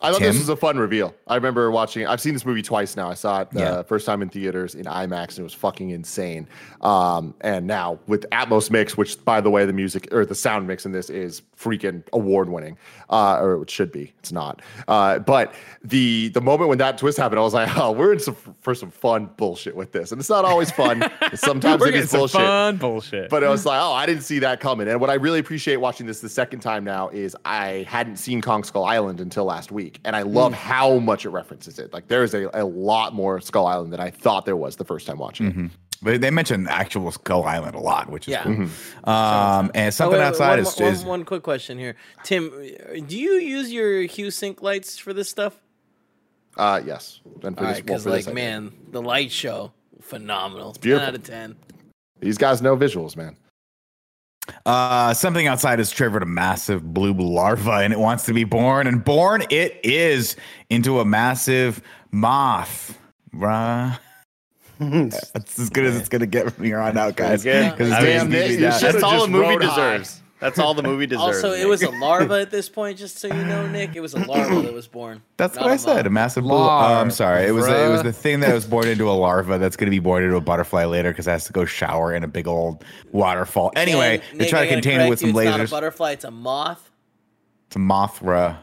I thought Tim? this was a fun reveal. I remember watching, I've seen this movie twice now. I saw it the yeah. uh, first time in theaters in IMAX, and it was fucking insane. Um, and now with Atmos mix, which by the way, the music or the sound mix in this is freaking award winning, uh, or it should be, it's not. Uh, but the, the moment when that twist happened, I was like, oh, we're in some, for some fun bullshit with this. And it's not always fun. Sometimes it is bullshit. Fun bullshit. But it was like, oh, I didn't see that coming. And what I really appreciate watching this the second time now is I hadn't seen Kong Skull Island until last week. And I love mm. how much it references it. Like, there is a, a lot more Skull Island than I thought there was the first time watching mm-hmm. it. But they mention actual Skull Island a lot, which is yeah. cool. Mm-hmm. Um, and something oh, wait, outside wait, one, is, one, is... One quick question here. Tim, do you use your Hue Sync lights for this stuff? Uh, yes. Because, right, well, like, man, the light show, phenomenal. It's beautiful. ten out of ten. These guys know visuals, man. Uh, something outside has triggered a massive blue larva, and it wants to be born, and born it is into a massive moth. Bruh. That's as good as it's going to get from here on out, guys. Yeah. Damn, it, that's all the movie deserves. High. That's all the movie deserves. Also, Nick. It was a larva at this point, just so you know, Nick. It was a larva that was born. That's what I said. A massive blue. Oh, I'm sorry. It was a, it was the thing that was born into a larva that's going to be born into a butterfly later because it has to go shower in a big old waterfall. Anyway, and they Nick, try to contain it with some it's lasers. It's not a butterfly. It's a moth. It's a Mothra.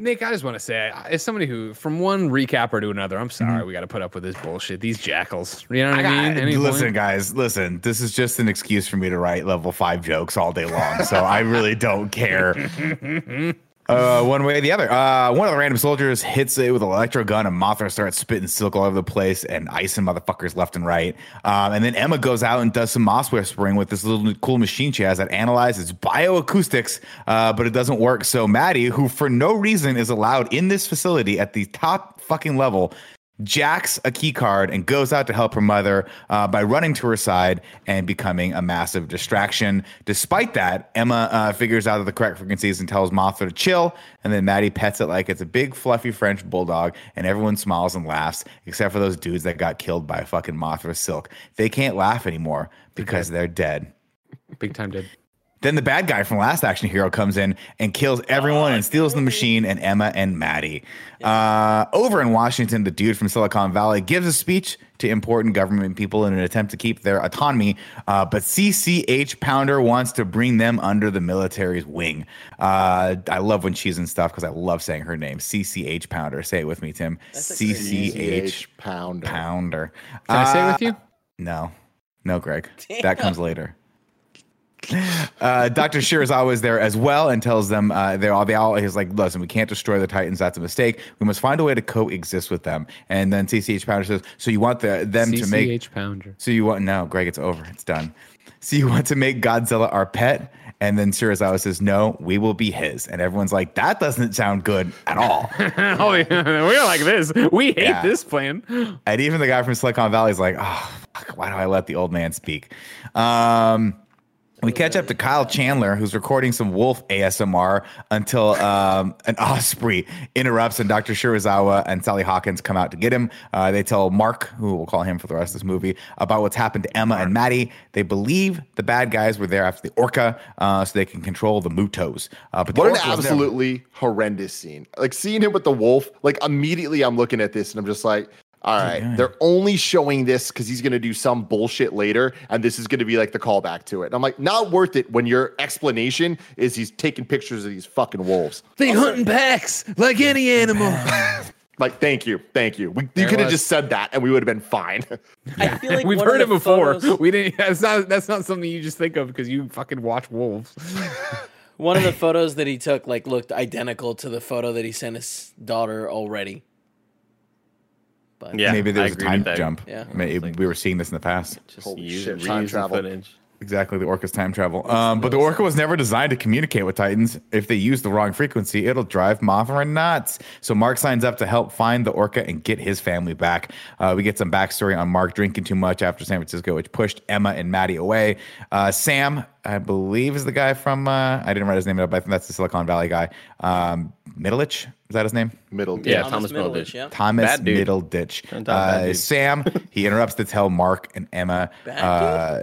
Nick, I just want to say, as somebody who, from one recapper to another, I'm sorry mm-hmm. we got to put up with this bullshit. These jackals, you know what I, I mean? Got, Any listen, point? guys, listen. This is just an excuse for me to write level five jokes all day long, so I really don't care. Uh, one way or the other. Uh, one of the random soldiers hits it with an electro gun, and Mothra starts spitting silk all over the place and icing motherfuckers left and right. Um, and then Emma goes out and does some moss whispering with this little cool machine she has that analyzes bioacoustics, uh, but it doesn't work. So Maddie, who for no reason is allowed in this facility at the top fucking level, jacks a key card and goes out to help her mother uh, by running to her side and becoming a massive distraction. Despite that, Emma uh, figures out the correct frequencies and tells Mothra to chill, and then Maddie pets it like it's a big fluffy French bulldog, and everyone smiles and laughs except for those dudes that got killed by fucking Mothra silk. They can't laugh anymore because they're dead. Big time dead. Then the bad guy from Last Action Hero comes in and kills everyone and steals the machine and Emma and Maddie. Uh, over in Washington, the dude from Silicon Valley gives a speech to important government people in an attempt to keep their autonomy, uh, but C C H Pounder wants to bring them under the military's wing. Uh, I love when she's in stuff because I love saying her name, C C H Pounder. Say it with me, Tim. C C H Pounder. Pounder. Can I say it with you? No. No, Greg. Damn. That comes later. Uh, Doctor Shirazawa is there as well and tells them uh, they're all, they all, he's like, listen, we can't destroy the Titans. That's a mistake. We must find a way to coexist with them. And then C C H Pounder says, so you want the, them C C H to make C C H Pounder. So you want, no, Greg, it's over. It's done. So you want to make Godzilla our pet? And then Shirazawa says, no, we will be his. And everyone's like, that doesn't sound good at all. Oh, yeah. We're like this. We hate yeah. this plan. And even the guy from Silicon Valley is like, oh, fuck, why do I let the old man speak? Um, We catch up to Kyle Chandler, who's recording some wolf A S M R until um, an osprey interrupts and Doctor Shirazawa and Sally Hawkins come out to get him. Uh, they tell Mark, who we'll call him for the rest of this movie, about what's happened to Emma and Maddie. They believe the bad guys were there after the Orca uh, so they can control the Mutos. Uh, but the what an absolutely horrendous scene. Like seeing him with the wolf, like immediately I'm looking at this and I'm just like, all right, they're only showing this because he's going to do some bullshit later, and this is going to be like the callback to it. And I'm like, not worth it when your explanation is he's taking pictures of these fucking wolves. They also, hunt in packs like any animal. Like, thank you, thank you. We, you could have just said that, and we would have been fine. I feel like we've heard it before. Photos... We didn't. That's not. That's not something you just think of because you fucking watch wolves. One of the photos that he took like looked identical to the photo that he sent his daughter already. But yeah, maybe there was a time jump. Yeah. Maybe like, we were seeing this in the past. Just Holy use shit, time travel. Footage. Exactly, the Orca's time travel. Um, but the Orca was never designed to communicate with Titans. If they use the wrong frequency, it'll drive Mothra nuts. So Mark signs up to help find the Orca and get his family back. Uh, we get some backstory on Mark drinking too much after San Francisco, which pushed Emma and Maddie away. Uh, Sam, I believe, is the guy from... Uh, I didn't write his name up, but I think that's the Silicon Valley guy. Um, Middleditch? Is that his name? Middleditch. Yeah, Thomas, Thomas Middleditch. Yeah. Thomas Middleditch. Uh, Sam, he interrupts to tell Mark and Emma... Uh,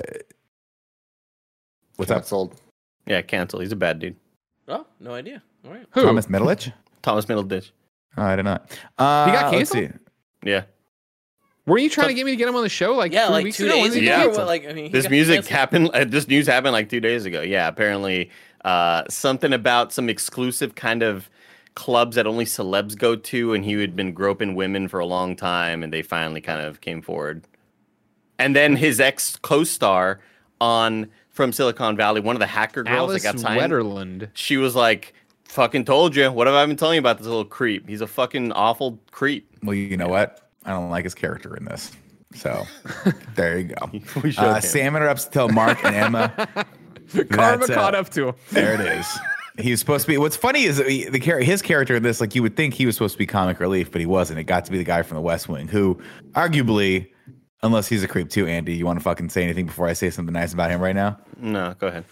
What's canceled. Up? Yeah, cancel. He's a bad dude. Oh, no idea. All right. Who? Thomas Middleditch? Thomas Middleditch. Oh, I did not. Uh, he got canceled? Yeah. Were you trying so, to get me to get him on the show? Like yeah, two like weeks two ago? Days ago. Yeah. Or, like, I mean, this music canceled. happened. Uh, this news happened like two days ago. Yeah, apparently uh, something about some exclusive kind of clubs that only celebs go to, and he had been groping women for a long time, and they finally kind of came forward. And then his ex-co-star on... from Silicon Valley, one of the hacker girls Alice that got signed. Wetterland. She was like, fucking told you. What have I been telling you about this little creep? He's a fucking awful creep. Well, you know yeah. what? I don't like his character in this. So there you go. Uh, Sam interrupts to tell Mark and Emma. Karma uh, caught up to him. There it is. He's supposed to be. What's funny is he, the his character in this, like you would think he was supposed to be comic relief, but he wasn't. It got to be the guy from The West Wing who arguably... Unless he's a creep too, Andy. You want to fucking say anything before I say something nice about him right now? No, go ahead.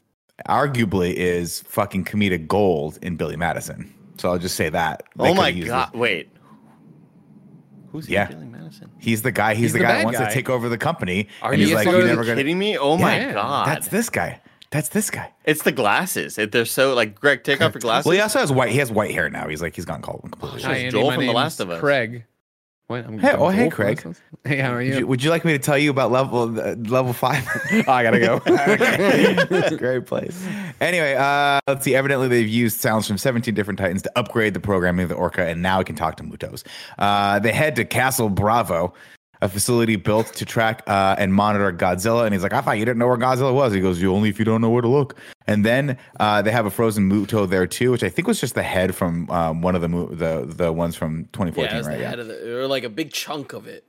Arguably is fucking comedic gold in Billy Madison. So I'll just say that. They oh my God. This. Wait. Who's yeah. Billy Madison? He's the guy. He's, he's the, the guy that wants guy. to take over the company. Are and you he's like, you're never gonna... kidding me? Oh my yeah, God. That's this guy. That's this guy. It's the glasses. If they're so like, Greg, take off your glasses. Well, he also has white. He has white hair now. He's like, he's gone cold completely. Hi, Andy, Joel my from The Last of Us. Craig. What? I'm hey, oh, hey, Craig. Process. Hey, how are you? Would, you? would you like me to tell you about level uh, level five? Oh, I gotta go. That's a great place. Anyway, uh, let's see. Evidently, they've used sounds from seventeen different Titans to upgrade the programming of the Orca, and now it can talk to Mutos. Uh, they head to Castle Bravo, a facility built to track uh, and monitor Godzilla. And he's like, I thought you didn't know where Godzilla was. He goes, you only if you don't know where to look. And then uh, they have a frozen Muto there too, which I think was just the head from um, one of the the the ones from twenty fourteen. Yeah, it was right? The yeah. head of the, or like a big chunk of it.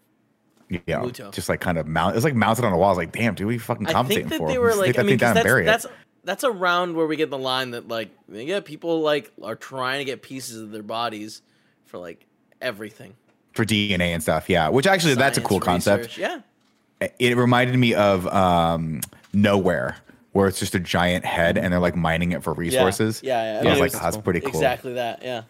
Yeah, Muto. Just like kind of mount. It was like mounted on a wall. I was like, damn, dude, we fucking compensating for. I think that they were like, that I mean, that's, that's that's around where we get the line that like, yeah, people like are trying to get pieces of their bodies for like everything. For D N A and stuff, yeah. Which actually, science, that's a cool concept. Research, yeah. It reminded me of um, Nowhere, where it's just a giant head and they're like mining it for resources. Yeah, yeah. yeah. So yeah I was like, was oh, that's cool. pretty cool. Exactly that, yeah.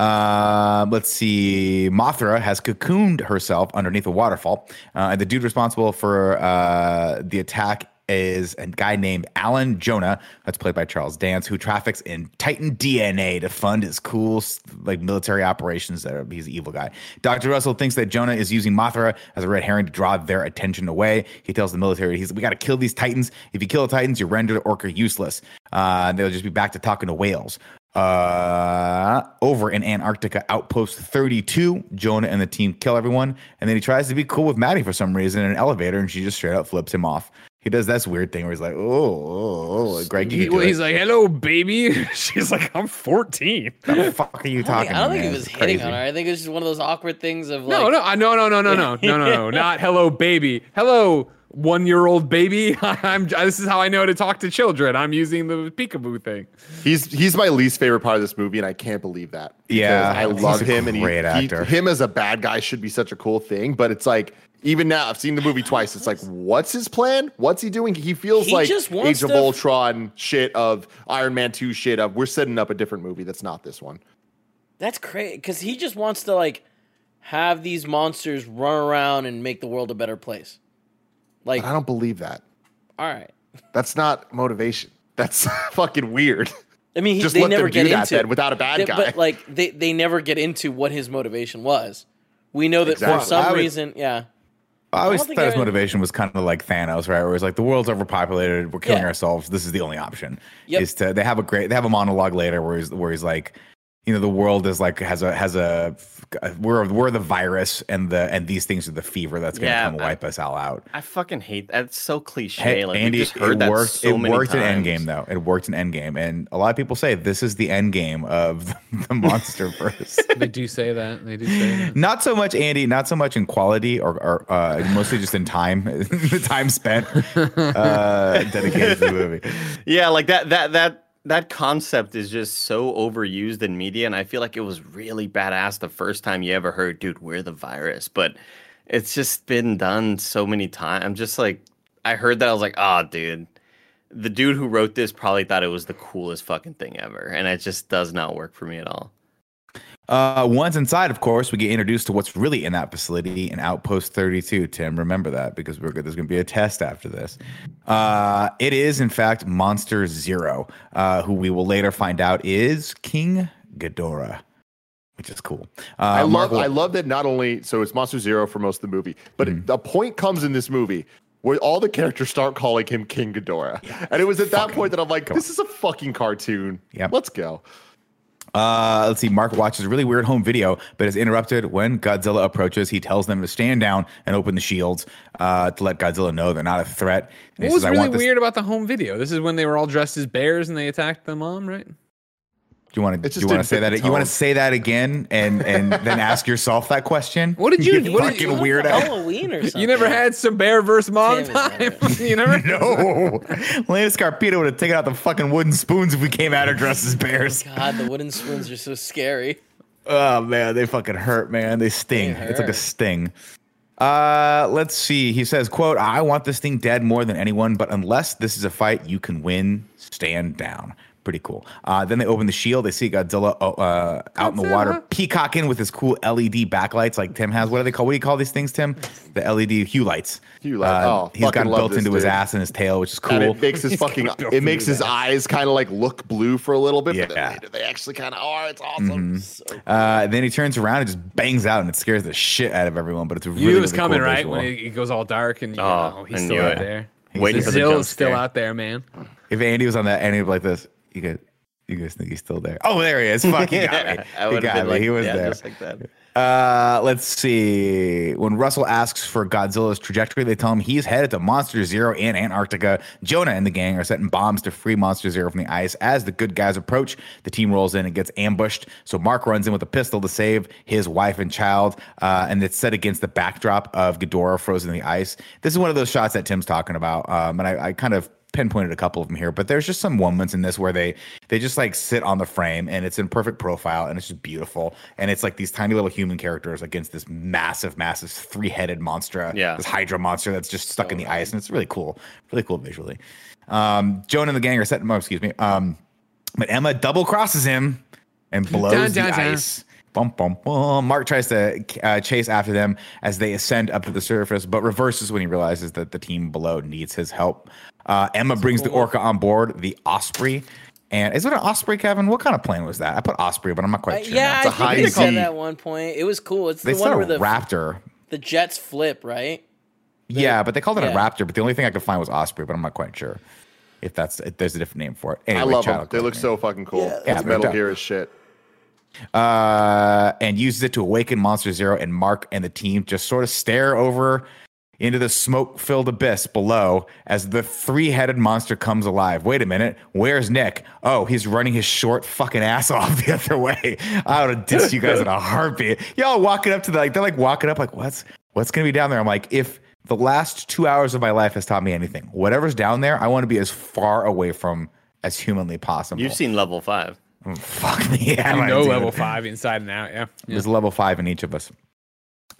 Uh, let's see. Mothra has cocooned herself underneath a waterfall. Uh, and the dude responsible for uh, the attack is a guy named Alan Jonah, that's played by Charles Dance, who traffics in Titan D N A to fund his cool like military operations. That are, he's an evil guy. Doctor Russell thinks that Jonah is using Mothra as a red herring to draw their attention away. He tells the military, he's we got to kill these Titans. If you kill the Titans, you render the Orca useless. Uh, they'll just be back to talking to whales. Uh, over in Antarctica Outpost thirty-two, Jonah and the team kill everyone. And then he tries to be cool with Maddie for some reason in an elevator, and she just straight up flips him off. He does this weird thing where he's like, oh, oh Greg, you he, He's it. like, hello, baby. She's like, I'm fourteen. What the fuck are you talking about? I don't think, I don't think he was it's hitting crazy. on her. I think it was just one of those awkward things of like. No, no, no, no, no, no, no, no, no. Not hello, baby. Hello, one-year-old baby. I'm. This is how I know to talk to children. I'm using the peekaboo thing. He's he's my least favorite part of this movie, and I can't believe that. Yeah. I love him. and he, actor. he Him as a bad guy should be such a cool thing, but it's like. Even now, I've seen the movie twice. It's like, what's his plan? What's he doing? He feels he like Age of Ultron shit of Iron Man two shit of we're setting up a different movie that's not this one. That's crazy because he just wants to like have these monsters run around and make the world a better place. Like, but I don't believe that. All right, that's not motivation. That's fucking weird. I mean, he, just they let never them get do into, that then without a bad they, guy. But like, they they never get into what his motivation was. We know that exactly. for some would, reason, yeah. I always I thought his motivation was kind of like Thanos, right? Where it's like the world's overpopulated, we're killing yeah. ourselves. This is the only option. Yep. Is to they have a great they have a monologue later where he's where he's like, you know, the world is like has a has a we're we're the virus and the and these things are the fever that's gonna yeah, come I, wipe us all out. I fucking hate that. It's so cliche. Hey, like Andy, we just heard it that worked. So it many worked times. in Endgame though. It worked in Endgame, and a lot of people say this is the Endgame of the, the Monsterverse. They do say that. They do say that. Not so much, Andy. Not so much in quality, or, or uh, mostly just in time, the time spent uh, dedicated to the movie. Yeah, like that. That that. That concept is just so overused in media, and I feel like it was really badass the first time you ever heard, dude, we're the virus. But it's just been done so many times. I'm just like, I heard that, I was like, oh, dude. The dude who wrote this probably thought it was the coolest fucking thing ever, and it just does not work for me at all. Uh, once inside, of course, we get introduced to what's really in that facility in Outpost thirty-two. Tim, remember that because we're good. There's going to be a test after this. Uh, it is, in fact, Monster Zero, uh, who we will later find out is King Ghidorah, which is cool. Uh, I love. Marvel- I love that not only so it's Monster Zero for most of the movie, but mm-hmm. the point comes in this movie where all the characters start calling him King Ghidorah, yeah, and it was at that point that I'm like, this is a fucking cartoon. Yeah, let's go. Uh, let's see. Mark watches a really weird home video, but is interrupted when Godzilla approaches. He tells them to stand down and open the shields uh, to let Godzilla know they're not a threat. And what was says, really I want weird about the home video? This is when they were all dressed as bears and they attacked the mom, right? Do you want to? Do you want to say that? You want to say that again, and, and then ask yourself that question? What did you? you what fucking did you, weirdo. Halloween or something? You never had some bear versus mom time. You never. No. Lena Scarpino would have taken out the fucking wooden spoons if we came at her dressed as bears. Oh God, the wooden spoons are so scary. Oh man, they fucking hurt, man. They sting. They it's like a sting. Uh, let's see. He says, "quote I want this thing dead more than anyone, but unless this is a fight you can win, stand down." Pretty cool. Uh, then they open the shield. They see Godzilla, uh, Godzilla out in the water, peacocking with his cool L E D backlights like Tim has. What do they call? What do you call these things, Tim? The L E D hue lights. Hue lights. Uh, oh, he's got built into dude. his ass and his tail, which is cool. And it makes his fucking. It makes his eyes kind of like look blue for a little bit. Yeah. But then they, they actually kind of are. It's awesome. Mm-hmm. So cool. uh, then he turns around and just bangs out, and it scares the shit out of everyone. But it's a really, really was coming cool right visual. When it goes all dark, and you oh, know, he's and still yeah. out there. Waiting for the jump scare. Still out there, man. If Andy was on that, Andy would be like this. You guys, you guys think he's still there? Oh, there he is. Fuck, he got me. He got me. Like, he was yeah, there. Just like that. Uh, let's see. When Russell asks for Godzilla's trajectory, they tell him he's headed to Monster Zero in Antarctica. Jonah and the gang are setting bombs to free Monster Zero from the ice. As the good guys approach, the team rolls in and gets ambushed. So Mark runs in with a pistol to save his wife and child. Uh, and it's set against the backdrop of Ghidorah frozen in the ice. This is one of those shots that Tim's talking about. Um, and I, I kind of pinpointed a couple of them here, but there's just some moments in this where they they just like sit on the frame and it's in perfect profile and it's just beautiful, and it's like these tiny little human characters against this massive massive three-headed monster, yeah this hydra monster that's just stuck so in the nice. ice, and it's really cool really cool visually. um Joan and the gang are setting up, excuse me um but Emma double crosses him and blows dun, dun, the dun. ice. Bum, bum, bum. Mark tries to uh, chase after them as they ascend up to the surface, but reverses when he realizes that the team below needs his help. Uh, Emma That's brings cool. the Orca on board, the Osprey. And is it an Osprey, Kevin? What kind of plane was that? I put Osprey, but I'm not quite sure. Uh, yeah, it's I a think high they called that at one point. It was cool. It's they the one where the Raptor. The jets flip, right? They, yeah, but they called it yeah. a Raptor, but the only thing I could find was Osprey, but I'm not quite sure if that's if there's a different name for it. Anyway, I love them. They look name. so fucking cool. Yeah, yeah, it's Metal Gear as shit. Uh, and uses it to awaken Monster Zero, and Mark and the team just sort of stare over into the smoke-filled abyss below as the three-headed monster comes alive. Wait a minute, where's Nick? Oh, he's running his short fucking ass off the other way. I would have dissed you guys in a heartbeat. Y'all walking up to the, like, they're like walking up like, what's what's gonna be down there? I'm like, if the last two hours of my life has taught me anything, whatever's down there, I want to be as far away from as humanly possible. You've seen level five. Oh, fuck me. Yeah, you know, level five inside and out. Yeah. There's yeah. level five in each of us.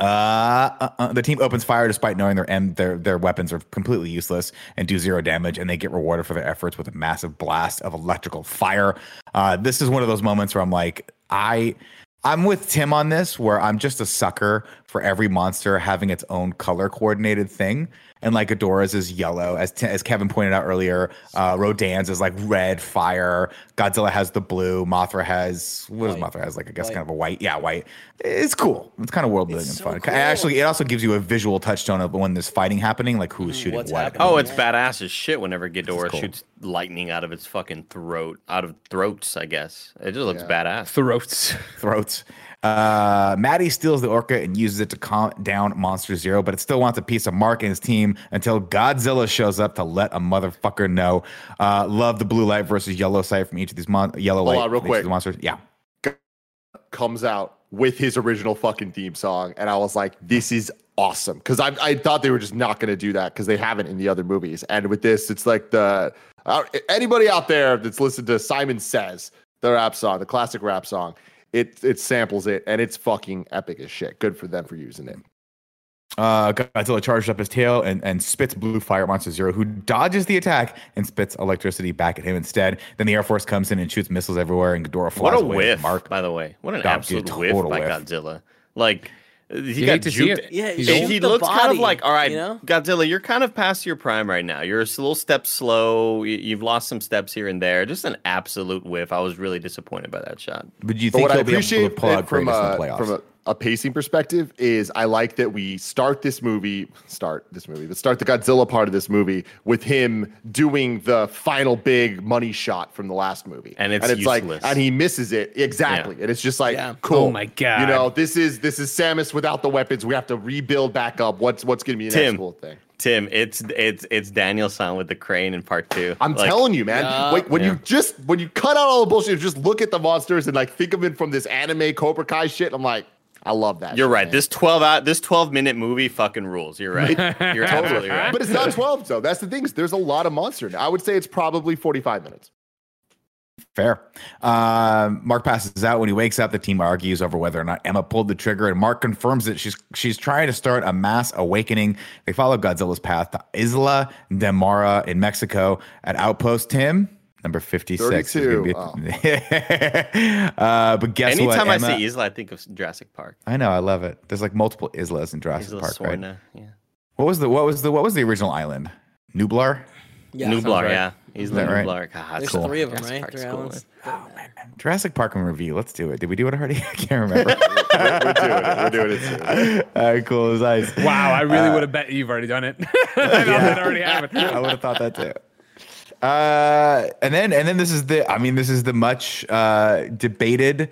Uh, uh, uh, the team opens fire despite knowing their end, their their weapons are completely useless and do zero damage, and they get rewarded for their efforts with a massive blast of electrical fire. Uh, this is one of those moments where I'm like, I, I'm with Tim on this, where I'm just a sucker for every monster having its own color coordinated thing. And like Ghidorah's is yellow, as t- as Kevin pointed out earlier. Uh, Rodan's is like red fire. Godzilla has the blue. Mothra has what does Mothra has like I guess white. kind of a white. Yeah, white. It's cool. It's kind of world building and so fun. Cool. Actually, it also gives you a visual touchstone of when there's fighting happening, like who's shooting What's what. Happening? Oh, it's badass as shit. Whenever Ghidorah cool. shoots lightning out of its fucking throat, out of throats, I guess it just looks yeah. badass. Throats, throats. Uh, Maddie steals the Orca and uses it to calm down Monster Zero, but it still wants a piece of Mark and his team until Godzilla shows up to let a motherfucker know. Uh, love the blue light versus yellow sight from each of these mon- yellow Hold light. On, real quick. Monsters. Yeah. Comes out with his original fucking theme song, and I was like, this is awesome, because I I thought they were just not going to do that because they haven't in the other movies, and with this, it's like the uh, anybody out there that's listened to Simon Says, the rap song, the classic rap song. It it samples it, and it's fucking epic as shit. Good for them for using it. Uh, Godzilla charges up his tail and, and spits blue fire at Monster Zero, who dodges the attack and spits electricity back at him instead. Then the Air Force comes in and shoots missiles everywhere, and Ghidorah flies away. What a whiff, Mark. By the way. What an God, absolute dude, whiff by whiff. Godzilla. Like, he you got juked. Yeah, he, he looks body, kind of like, all right, you know? Godzilla, you're kind of past your prime right now. You're a little step slow. You've lost some steps here and there. Just an absolute whiff. I was really disappointed by that shot. But do you think but he'll be able to pull out from, a, in the from a, a pacing perspective is I like that we start this movie, start this movie, but start the Godzilla part of this movie with him doing the final big money shot from the last movie. And it's, and it's like, and he misses it. Exactly. Yeah. And it's just like, yeah. cool. Oh my God. You know, this is, this is Samus without the weapons. We have to rebuild back up. What's, what's going to be the next cool thing. Tim, it's it's it's Daniel-san with the crane in part two. I'm like, telling you, man. Uh, Wait, when yeah. you just when you cut out all the bullshit, just look at the monsters and like think of it from this anime Cobra Kai shit. I'm like, I love that. You're shit, right. Man. This twelve out this twelve minute movie fucking rules. You're right. It, You're totally right. But it's not twelve though. That's the thing. There's a lot of monsters. I would say it's probably forty-five minutes. Fair. Uh, Mark passes out. When he wakes up, the team argues over whether or not Emma pulled the trigger, and Mark confirms that she's she's trying to start a mass awakening. They follow Godzilla's path to Isla de Mara in Mexico. At Outpost Tim, Number fifty-six. Gonna be... oh. uh, but guess Anytime what? Anytime I Emma... see Isla, I think of Jurassic Park. I know, I love it. There's like multiple Islas in Jurassic Isla Park, Sorna. Right? Yeah. What was the what was the what was the original island? Nublar. Yeah, Nublar, right. yeah. Isla Nublar. Right? God, There's cool. three of them, Jurassic right? Park's cool. Oh, man. Jurassic Park in review. Let's do it. Did we do it already? I can't remember. we're, we're doing it. We're doing it soon. All right, cool as ice. Wow, I really uh, would have bet you've already done it. I yeah. already happened. I would have thought that too. Uh, and then, and then this is the, I mean, this is the much, uh, debated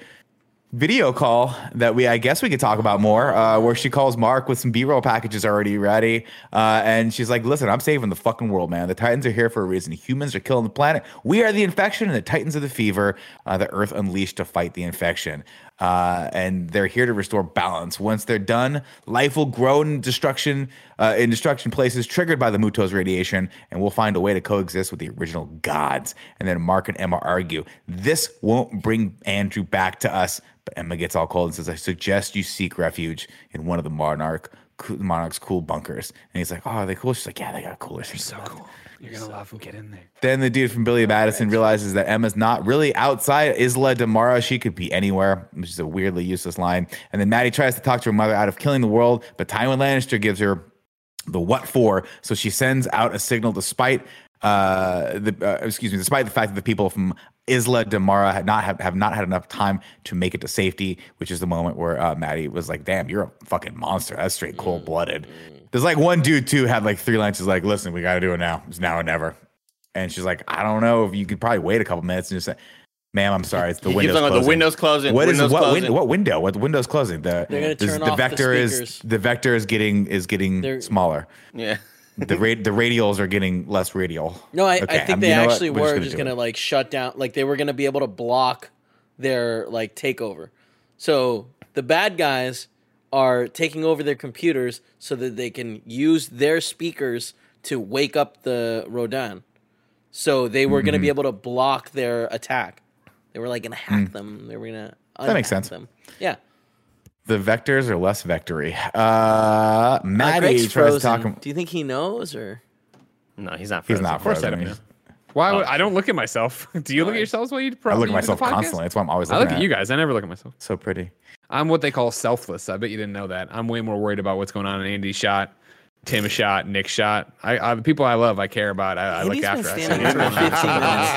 video call that we, I guess we could talk about more, uh, where she calls Mark with some B-roll packages already ready. Uh, and she's like, listen, I'm saving the fucking world, man. The Titans are here for a reason. Humans are killing the planet. We are the infection and the Titans are the fever, uh, the earth unleashed to fight the infection. Uh, and they're here to restore balance. Once they're done, life will grow in destruction, uh, in destruction places triggered by the Muto's radiation, and we'll find a way to coexist with the original gods. And then Mark and Emma argue. This won't bring Andrew back to us, but Emma gets all cold and says, I suggest you seek refuge in one of the Monarch, Monarch's cool bunkers. And he's like, oh, are they cool? She's like, yeah, they got cooler. They're so cool. You're going to so love who get in there. Then the dude from Billy Madison right. realizes that Emma's not really outside Isla de Mara. She could be anywhere, which is a weirdly useless line. And then Maddie tries to talk to her mother out of killing the world, but Tywin Lannister gives her the what for. So she sends out a signal despite uh, the uh, excuse me, despite the fact that the people from Isla de Mara had not have, have not had enough time to make it to safety, which is the moment where uh, Maddie was like, damn, you're a fucking monster. That's straight cold blooded. Mm-hmm. There's like one dude too had like three lines. He's like, listen, we got to do it now. It's now or never. And she's like, I don't know if you could probably wait a couple minutes and just say, ma'am, I'm sorry. It's the windows closing. The windows closing. What windows is what, closing. Win, what window? What window's closing? The, They're this, turn the off vector the is the vector is getting is getting They're, smaller. Yeah. the rad the radials are getting less radial. No, I, okay, I think I'm, they actually were, we're just, just going to like shut down. Like they were going to be able to block their like takeover. So the bad guys are taking over their computers so that they can use their speakers to wake up the Rodan. So they were mm-hmm. going to be able to block their attack. They were like going to hack mm. them. They were going to unhack That makes sense. Them. Yeah. The vectors are less vectory. Uh, Maddie uh, tries to talk him. Do you think he knows or? No, he's not frozen. He's not frozen. Of course I don't Why would, I don't look at myself. Do you look at yourselves while you probably I look at myself constantly. That's why I'm always looking at I look at, at you guys. I never look at myself. So pretty. I'm what they call selfless. I bet you didn't know that. I'm way more worried about what's going on in Andy's shot, Tim's shot, Nick's shot. I, I the people I love, I care about. I, I look after. He's been standing for fifteen minutes.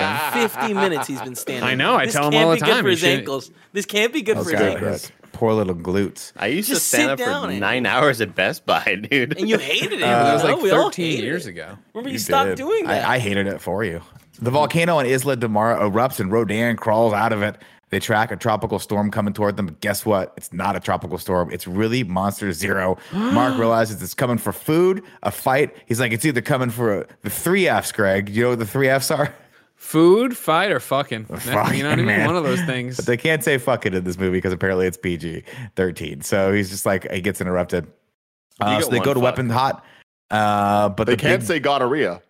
fifteen minutes he's been standing. I know. I this tell him all the time. This can't be good for his ankles. This can't be good for his ankles. Poor little glutes. I used Just to stand up down, for Andy. nine hours at Best Buy, dude. And you hated it. Uh, it was like we thirteen years it. ago. Remember you, you stopped did. doing that. I, I hated it for you. The volcano on Isla de Mara erupts and Rodan crawls out of it. They track a tropical storm coming toward them, but guess what? It's not a tropical storm. It's really Monster Zero. Mark realizes it's coming for food, a fight. He's like, it's either coming for a, the three F's, Greg. You know what the three F's are? Food, fight, or fucking. fucking you know what I mean? One of those things. But they can't say fucking in this movie because apparently it's P G thirteen. So he's just like, he gets interrupted. Uh, so they go to fuck. Weapon Hot. Uh, but They the can't big, say gonorrhea.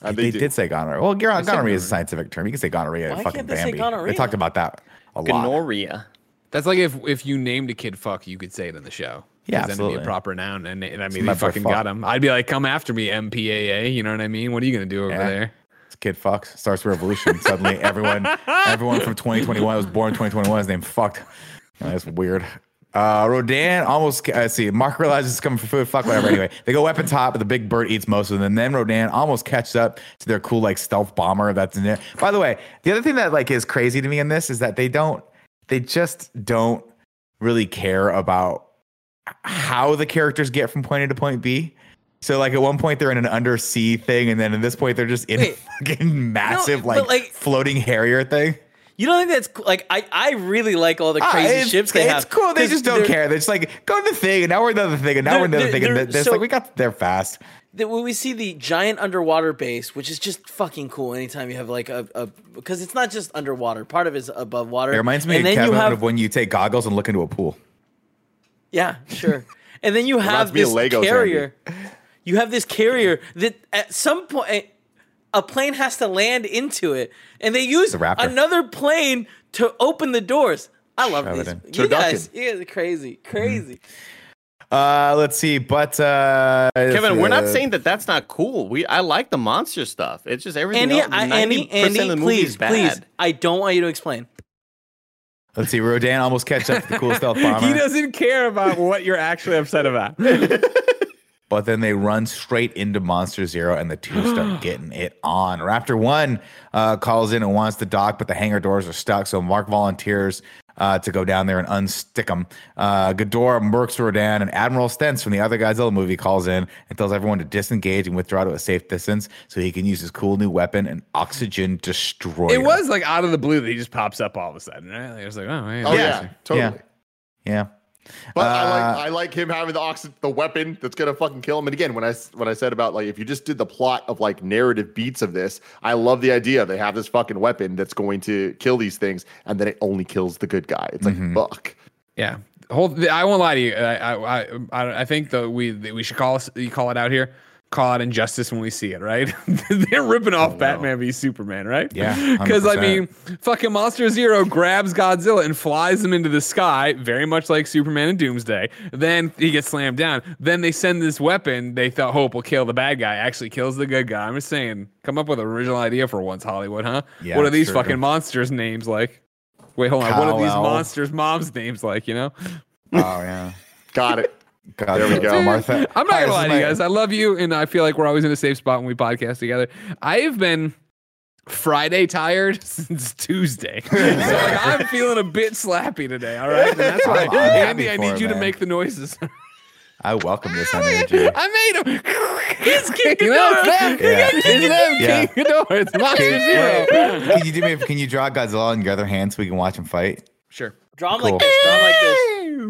They, they, they did say gonorrhea. Well, gonorrhea, gonorrhea is a scientific term. You can say gonorrhea. Why fucking can't they Bambi. Say gonorrhea? They talked about that. A gonorrhea. Lot. That's like if if you named a kid fuck, you could say it in the show. Yeah, absolutely. That'd be a proper noun, and, and I mean, they fucking fuck. got him. I'd be like, come after me, M P A A. You know what I mean? What are you gonna do over yeah. there? It's kid fucks starts a revolution. Suddenly, everyone everyone from twenty twenty-one was born in twenty twenty-one is named fucked. No, that's weird. Uh, Rodan almost uh, see Mark realizes it's coming for food. Fuck whatever. Anyway, they go weapon top, but the big bird eats most of them. And then Rodan almost catches up to their cool like stealth bomber that's in there. By the way, the other thing that like is crazy to me in this is that they don't, they just don't really care about how the characters get from point A to point B. So like at one point they're in an undersea thing, and then at this point they're just in Wait, a fucking massive no, like, like floating Harrier thing. You don't think that's like I, I really like all the crazy ah, ships they it's have. It's cool. They just don't care. They're just like go to the thing, and now we're another thing, and now we're another thing. And it's so, like we got there fast. That when we see the giant underwater base, which is just fucking cool. Anytime you have like a because it's not just underwater. Part of it is above water. It reminds me and of, Kevin, have, of when you take goggles and look into a pool. Yeah, sure. And then you have this carrier. Handy. You have this carrier that at some point. A plane has to land into it, and they use the another plane to open the doors. I love Shove these. You guys, it is crazy, crazy. Mm-hmm. Uh, let's see, but uh, Kevin, we're uh, not saying that that's not cool. We I like the monster stuff. It's just everything. Andy, else, I, Andy, Andy, of the please, bad. please. I don't want you to explain. Let's see, Rodan almost catch up to the cool stealth bomber. He doesn't care about what you're actually upset about. But then they run straight into Monster Zero, and the two start getting it on. Raptor One uh, calls in and wants to dock, but the hangar doors are stuck, so Mark volunteers uh, to go down there and unstick them. Uh, Ghidorah murks Rodan, and Admiral Stentz from the other Godzilla movie calls in and tells everyone to disengage and withdraw to a safe distance so he can use his cool new weapon, an oxygen destroyer. It was like out of the blue that he just pops up all of a sudden. Right? It was like, oh, hey, oh yeah, totally. Yeah. yeah. But uh, I like I like him having the oxy- the weapon that's gonna fucking kill him. And again, when I when I said about like if you just did the plot of like narrative beats of this, I love the idea they have this fucking weapon that's going to kill these things, and then it only kills the good guy. It's like mm-hmm. fuck. Yeah, hold. I won't lie to you. I I I, I think though we we should call us, you call it out here. Call it injustice when we see it, right? They're ripping off oh, wow. Batman v Superman, right? Yeah, because I mean, fucking Monster Zero grabs Godzilla and flies him into the sky, very much like Superman in Doomsday. Then he gets slammed down. Then they send this weapon they thought hope will kill the bad guy, actually kills the good guy. I'm just saying, come up with an original idea for once, Hollywood, huh? Yeah, what are these fucking true. monsters' names like? Wait, hold on. Cow what are these owl. monsters' moms' names like? You know? Oh yeah, got it. God, there we go, dude, Martha. I'm not Hi, gonna lie to you guys. I love you, and I feel like we're always in a safe spot when we podcast together. I've been Friday tired since Tuesday, so like I'm feeling a bit slappy today. All right, and that's why, I'm Andy, I need you man. to make the noises. I welcome this energy. I made him. It's King Ghidorah. Yeah. Yeah. His name yeah. King Ghidorah. It's Monster Zero. Can you do me? Can you draw Godzilla in your other hand so we can watch him fight? Sure. Draw him cool. like this. Draw him like this.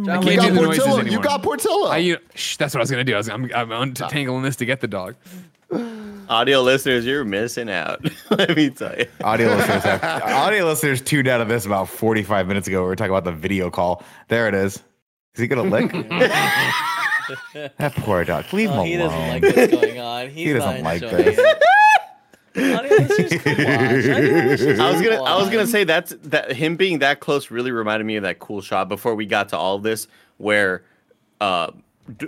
I can't do the noises anymore. You got Portillo. I, you, shh, that's what I was going to do. I was, I'm, I'm untangling this to get the dog. Audio listeners, you're missing out. Let me tell you. Audio listeners have, audio listeners tuned out of this about forty-five minutes ago. We were talking about the video call. There it is. Is he going to lick? That poor dog. Leave oh, him alone. He doesn't like what's going on. He's he doesn't like this. It. I was gonna, I was gonna say that's that him being that close really reminded me of that cool shot before we got to all of this where, uh, D-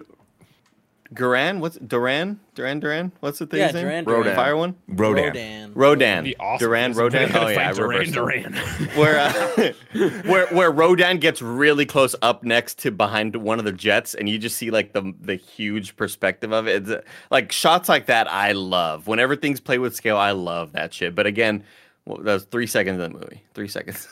Duran, what's Duran, Duran, Duran, what's the thing? Yeah, Duran, Rodan, fire one, Rodan, Rodan, awesome Duran, Rodan. Oh yeah, Duran, Duran. Where, uh, where, where Rodan gets really close up next to behind one of the jets, and you just see like the the huge perspective of it. It's, uh, like shots like that, I love. Whenever things play with scale, I love that shit. But again. Well, that was three seconds of the movie. Three seconds.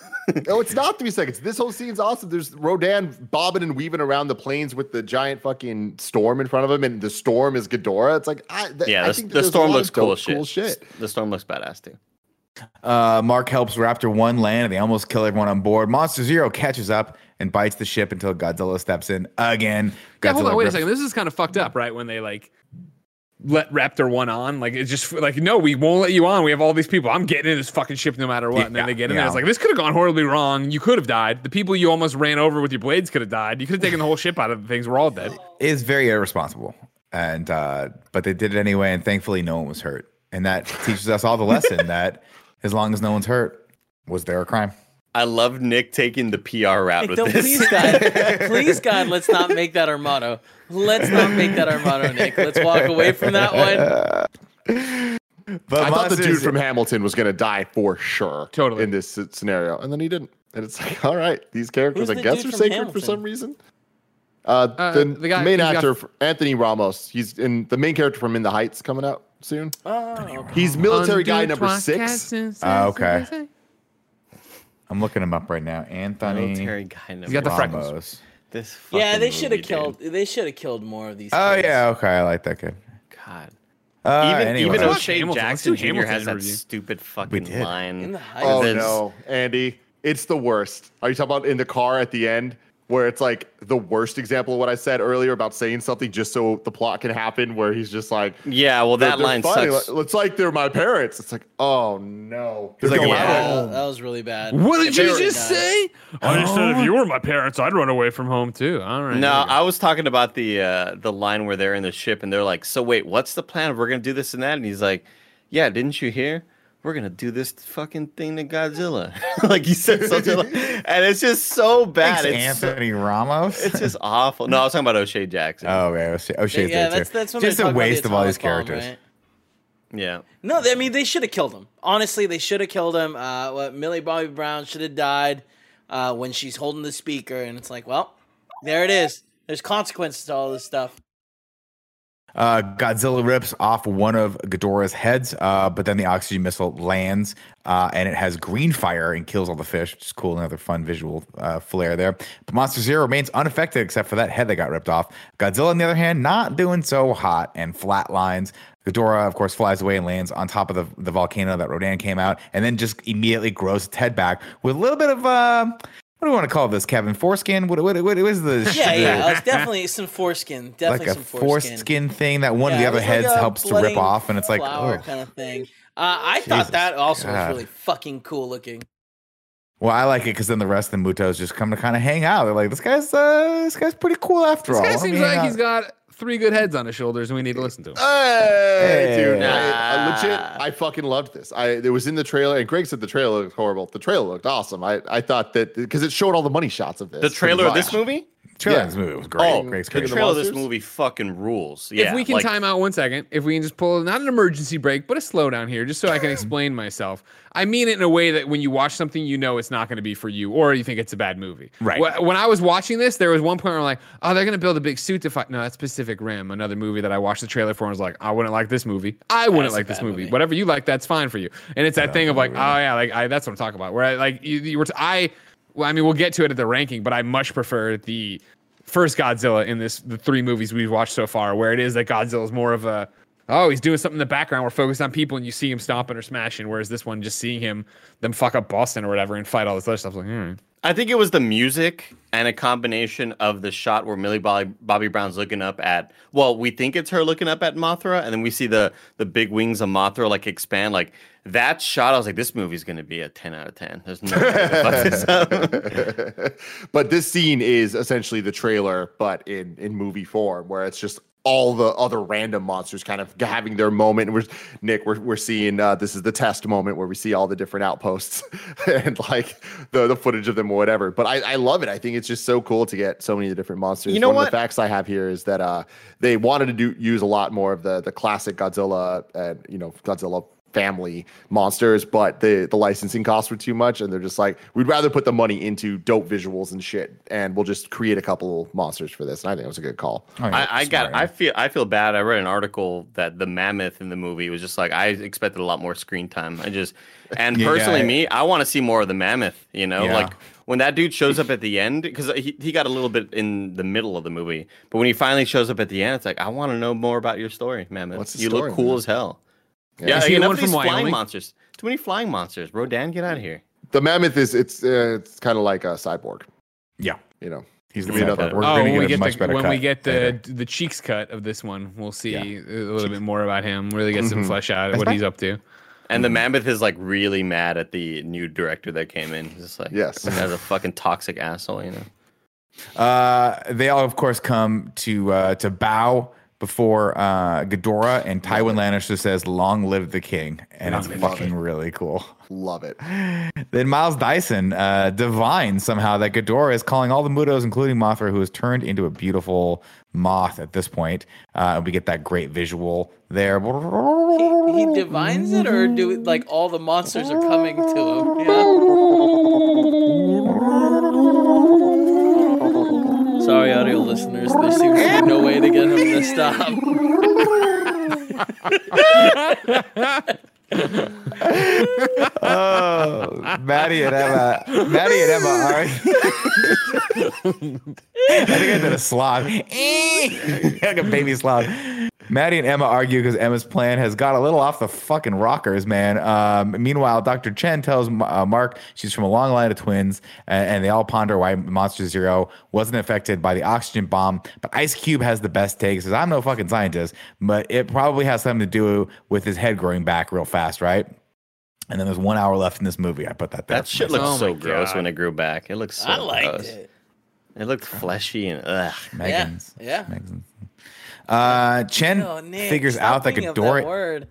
No, it's not three seconds. This whole scene's awesome. There's Rodan bobbing and weaving around the plains with the giant fucking storm in front of him, and the storm is Ghidorah. It's like, I, th- yeah, I the, think the storm looks cool, shit. cool shit. The storm looks badass too. Uh, Mark helps Raptor One land, and they almost kill everyone on board. Monster Zero catches up and bites the ship until Godzilla steps in again. Godzilla yeah, hold on, wait rips- a second. This is kind of fucked up, right? When they like. Let Raptor One on, like it's just like no, we won't let you on. We have all these people. I'm getting in this fucking ship no matter what. And then yeah, they get in yeah. there. It's like this could have gone horribly wrong. You could have died. The people you almost ran over with your blades could have died. You could have taken the whole ship out of the things. We're all dead. It is very irresponsible, and uh, but they did it anyway. And thankfully, no one was hurt. And that teaches us all the lesson that as long as no one's hurt, was there a crime? I love Nick taking the P R route with this. Please God, please God, let's not make that our motto. Let's not make that our motto, Nick. Let's walk away from that one. But I thought the dude from Hamilton was going to die for sure, totally in this scenario, and then he didn't. And it's like, all right, these characters, I guess, are sacred Hamilton? for some reason. Uh, the, uh, the guy, main actor, got... Anthony Ramos, he's in the main character from In the Heights, coming out soon. Oh, he's military Undo guy number six. Uh, okay. I'm looking him up right now. Anthony. Kind of He's got the freckles. This yeah, they should have killed. Dude. They should have killed more of these. Oh kids. yeah, okay, I like that kid. God. Uh, even anyway. even O'Shea Jackson Junior has that review. stupid fucking line. In the oh it's, no, Andy, it's the worst. Are you talking about in the car at the end? Where it's like the worst example of what I said earlier about saying something just so the plot can happen, where he's just like, yeah, well, that line funny. sucks. It's like they're my parents. It's like, oh, no. Like, yeah, yeah, that was really bad. What did if you just were, say? No. I just said if you were my parents, I'd run away from home, too. All right. No, I was talking about the, uh, the line where they're in the ship and they're like, so wait, what's the plan? We're going to do this and that. And he's like, yeah, didn't you hear? we're gonna do this fucking thing to Godzilla. Like he said something, like, and it's just so bad. Thanks, it's Anthony so, Ramos. It's just awful. No, I was talking about O'Shea Jackson. Oh, right, O'Shea, O'Shea's yeah, there that's, too. That's just a waste of all these characters. Bomb, right? Yeah. No, I mean they should have killed him. Honestly, they should have killed him. Uh, well, Millie Bobby Brown should have died uh, when she's holding the speaker, and it's like, well, there it is. There's consequences to all this stuff. Uh, Godzilla rips off one of Ghidorah's heads, uh, but then the oxygen missile lands, uh, and it has green fire and kills all the fish. It's cool, another fun visual uh, flair there. But Monster Zero remains unaffected except for that head that got ripped off. Godzilla, on the other hand, not doing so hot and flatlines. Ghidorah, of course, flies away and lands on top of the, the volcano that Rodan came out, and then just immediately grows its head back with a little bit of... Uh, What do we want to call this, Kevin? Foreskin? What what what is this? Yeah, yeah, it's definitely some foreskin. Definitely like some foreskin. foreskin thing that one yeah, of the other heads like helps to rip off, and it's like flower oh. kind of thing. Uh, I Jesus thought that also God. was really fucking cool looking. Well, I like it because then the rest of the Mutos just come to kind of hang out. They're like, this guy's uh, this guy's pretty cool after this all. This guy seems like out. he's got three good heads on his shoulders, and we need to listen to him. Hey, hey dude, nah. I, I legit, I fucking loved this. I it was in the trailer, and Greg said the trailer looked horrible. The trailer looked awesome. I, I thought that because it showed all the money shots of this. The trailer of this movie? The trailer yeah. of this movie was great. Oh, Greg's great. The trailer of this movie fucking rules. Yeah, if we can like, time out one second, if we can just pull not an emergency break, but a slowdown here, just so I can explain myself. I mean it in a way that when you watch something, you know it's not going to be for you, or you think it's a bad movie. Right. When I was watching this, there was one point where I'm like, oh, they're going to build a big suit to fight. No, that's Pacific Rim, another movie that I watched the trailer for and was like, I wouldn't like this movie. I wouldn't that's like this movie. movie. Whatever you like, that's fine for you. And it's that no, thing of like, really. oh, yeah, like I, that's what I'm talking about. Where I, like, you, you were t- I, well, I mean, we'll get to it at the ranking, but I much prefer the first Godzilla in this, the three movies we've watched so far, where it is that Godzilla is more of a, oh, he's doing something in the background. We're focused on people, and you see him stomping or smashing. Whereas this one, just seeing him, them fuck up Boston or whatever, and fight all this other stuff. I was like, hmm. I think it was the music and a combination of the shot where Millie Bobby, Bobby Brown's looking up at. Well, we think it's her looking up at Mothra, and then we see the the big wings of Mothra like expand. Like that shot, I was like, this movie's gonna be a ten out of ten. There's no way to fuck this up. But this scene is essentially the trailer, but in in movie form, where it's just all the other random monsters kind of having their moment. And we're Nick, we're we're seeing uh, this is the test moment where we see all the different outposts and like the, the footage of them or whatever. But I, I love it. I think it's just so cool to get so many of the different monsters. You know One what? of the facts I have here is that uh, they wanted to do use a lot more of the the classic Godzilla and you know Godzilla family monsters, but the the licensing costs were too much, and they're just like, we'd rather put the money into dope visuals and shit, and we'll just create a couple monsters for this. And I think it was a good call. Oh, yeah, I, I got I feel I feel bad. I read an article that the mammoth in the movie was just like, I expected a lot more screen time. I just and yeah, personally yeah. me, I want to see more of the mammoth, you know, yeah. like when that dude shows up at the end, because he, he got a little bit in the middle of the movie, but when he finally shows up at the end, it's like, I want to know more about your story, mammoth. What's the you story, look cool man? as hell. Yeah, yeah, enough of these flying Wyoming? monsters. Too many flying monsters. Rodan, get out of here. The mammoth is it's uh, it's kind of like a cyborg. Yeah, you know he's the another. We're oh, when, we get, much the, when we get the later. the cheeks cut of this one, we'll see yeah. a little cheeks. bit more about him. Really get some mm-hmm. flesh out of what he's up to. And the mammoth is like really mad at the new director that came in. He's just like, yes, as a fucking toxic asshole, you know. Uh, they all of course come to uh, to bow before uh, Ghidorah, and Tywin Lannister says, long live the king. And it's fucking really cool. Love it. Then Miles Dyson uh, divines somehow that Ghidorah is calling all the Mutos, including Mothra, who has turned into a beautiful moth at this point. Uh, we get that great visual there. He, he divines it, or do it, like all the monsters are coming to him? Yeah. Sorry, audio listeners. There seems to be no way to get him to stop. oh, Maddie and Emma. Maddie and Emma, all right? I think I did a sloth. Like a baby sloth. Maddie and Emma argue because Emma's plan has got a little off the fucking rockers, man. Um, meanwhile, Doctor Chen tells uh, Mark she's from a long line of twins, and, and they all ponder why Monster Zero wasn't affected by the oxygen bomb. But Ice Cube has the best take. Says, I'm no fucking scientist, but it probably has something to do with his head growing back real fast, right? And then there's one hour left in this movie. I put that there. That shit looks oh so gross God. when it grew back. It looks so I liked gross. it. It looked fleshy and ugh. Megan's. Yeah. yeah. Megan's. Uh, Chen no, Nick, figures out that Ghidorah.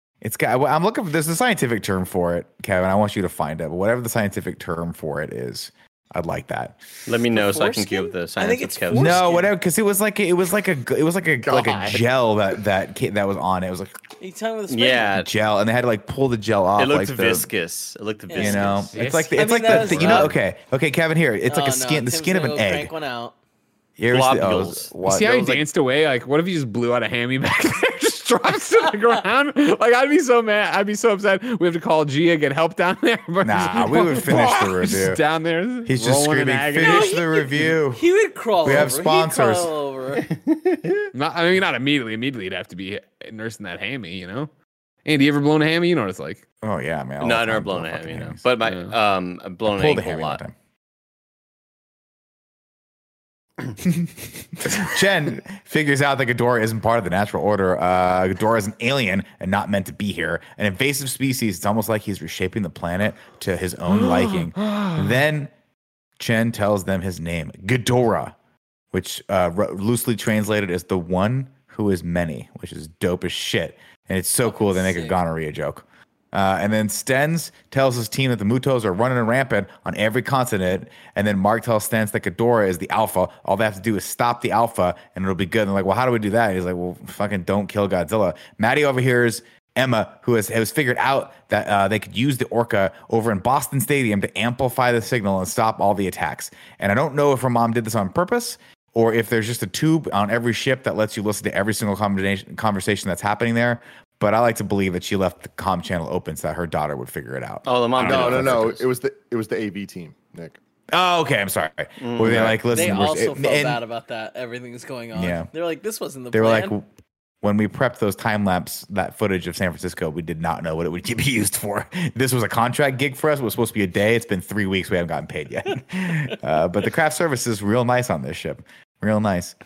That It's got, I'm looking for, there's a scientific term for it, Kevin. I want you to find it, but whatever the scientific term for it is, I'd like that. Let me know so I can give the science. I think it's Kevin. No, whatever, because it was like it was like a it was like a God. like a gel that that kid, that was on it. It was like the yeah gel, and they had to like pull the gel off. It looked like viscous. The, it looked viscous. You know, viscous. it's like the, it's I mean, like the, the you know. Okay, okay, Kevin. Here, it's oh, like a skin, no, the skin of an egg. One out. Here's the, oh, was, what, see how he danced like, away? Like, what if he just blew out a hammy back there? Just drops to the ground? Like, I'd be so mad. I'd be so upset. We have to call Gia, get help down there. Nah, we would finish the review. Down there, he's just screaming, finish no, the review. He would crawl we over. We have sponsors. Over. Not, I mean, not immediately. Immediately, it'd have to be nursing that hammy, you know? Andy, you ever blown a hammy? You know what it's like. Oh, yeah, man. No, I've never blown a hammy, you know. But my, yeah. um, I've blown an ankle a lot. Chen figures out that Ghidorah isn't part of the natural order. Uh, Ghidorah is an alien and not meant to be here. An invasive species. It's almost like he's reshaping the planet to his own liking. Then Chen tells them his name, Ghidorah, which uh, r- loosely translated is the one who is many, which is dope as shit. And it's so cool they make a gonorrhea joke. Uh, and then Stenz tells his team that the Mutos are running rampant on every continent. And then Mark tells Stenz that Ghidorah is the alpha. All they have to do is stop the alpha, and it'll be good. And they're like, well, how do we do that? And he's like, well, fucking don't kill Godzilla. Maddie overhears Emma, who has, has figured out that uh, they could use the Orca over in Boston Stadium to amplify the signal and stop all the attacks. And I don't know if her mom did this on purpose, or if there's just a tube on every ship that lets you listen to every single combination, conversation that's happening there. But I like to believe that she left the comm channel open so that her daughter would figure it out. Oh, the mom. No, no, no. It was the it was the A V team, Nick. Oh, okay. I'm sorry. Mm-hmm. Were they like, listen? They also it, felt and, bad about that. Everything that's going on. Yeah. They're like, this wasn't the. They plan. Were like, when we prepped those time lapse, that footage of San Francisco, we did not know what it would be used for. This was a contract gig for us. It was supposed to be a day. It's been three weeks. We haven't gotten paid yet. uh, but the craft service is real nice on this ship. Real nice.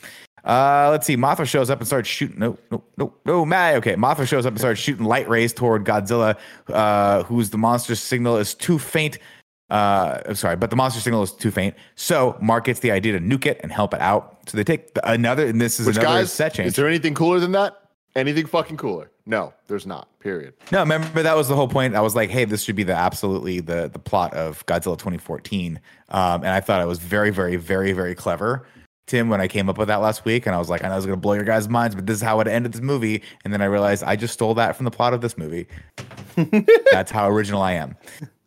Uh, let's see. Mothra shows up and starts shooting. No, no, no, no. Matt. Okay. Mothra shows up and starts shooting light rays toward Godzilla, uh, whose the monster's signal is too faint. Uh, I'm sorry, but the monster signal is too faint. So Mark gets the idea to nuke it and help it out. So they take the, another, and this is Which another guys, set change. Is there anything cooler than that? Anything fucking cooler? No, there's not. Period. No, remember that was the whole point. I was like, hey, this should be the absolutely the the plot of Godzilla twenty fourteen, um, and I thought it was very, very, very, very clever. Tim, when I came up with that last week, and I was like, I know I was going to blow your guys' minds, but this is how it ended this movie. And then I realized I just stole that from the plot of this movie. That's how original I am.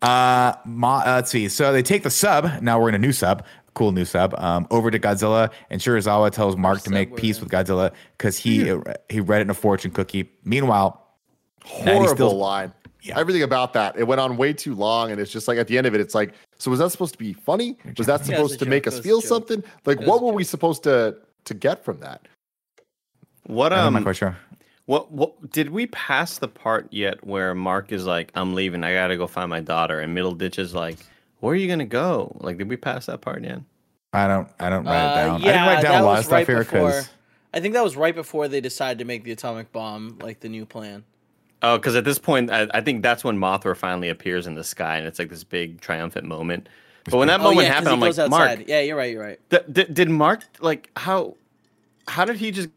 Uh, ma- uh, let's see. So they take the sub. Now we're in a new sub. Cool new sub. Um, over to Godzilla. And Shirazawa tells Mark to make peace in. with Godzilla because he yeah. uh, he read it in a fortune cookie. Meanwhile, horrible still- line. Yeah. Everything about that. It went on way too long, and it's just like at the end of it, it's like, so was that supposed to be funny? Was that supposed yeah, to joke, make us feel something? Like, what were we supposed to to get from that? What um, I'm not quite sure. What what did we pass the part yet where Mark is like, I'm leaving, I gotta go find my daughter, and Middleditch is like, where are you gonna go? Like, did we pass that part yet? I don't I don't write it down. Uh, yeah, I didn't write down a lot of stuff here because I think that was right before they decided to make the atomic bomb like the new plan. Oh, because at this point, I, I think that's when Mothra finally appears in the sky, and it's like this big triumphant moment. But when that oh, moment yeah, happened, I'm like, outside. Mark. Yeah, you're right, you're right. Th- th- did Mark, like, how how did he just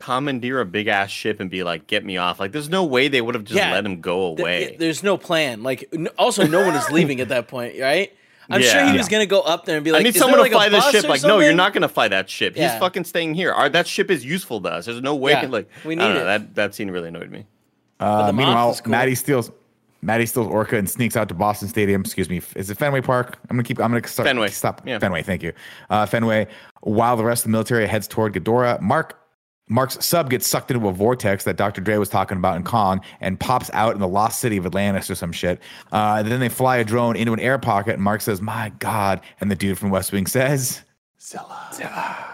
commandeer a big-ass ship and be like, get me off? Like, there's no way they would have just yeah, let him go away. Th- there's no plan. Like, n- also, no one is leaving at that point, right? I'm yeah. sure he was going to go up there and be like, I need someone to like fly this ship. Like, something? No, you're not going to fly that ship. Yeah. He's fucking staying here. Our, that ship is useful to us. There's no way. Yeah, like, we need I don't know, it. That, that scene really annoyed me. Uh, meanwhile, cool. Maddie steals, Maddie steals Orca and sneaks out to Boston Stadium. Excuse me, is it Fenway Park? I'm gonna keep. I'm gonna start, Fenway. Stop. Yeah. Fenway. Thank you. Uh, Fenway. While the rest of the military heads toward Ghidorah, Mark Mark's sub gets sucked into a vortex that Doctor Dre was talking about in Kong and pops out in the lost city of Atlantis or some shit. Uh, then they fly a drone into an air pocket, and Mark says, "My God!" And the dude from West Wing says, "Zilla." Zilla.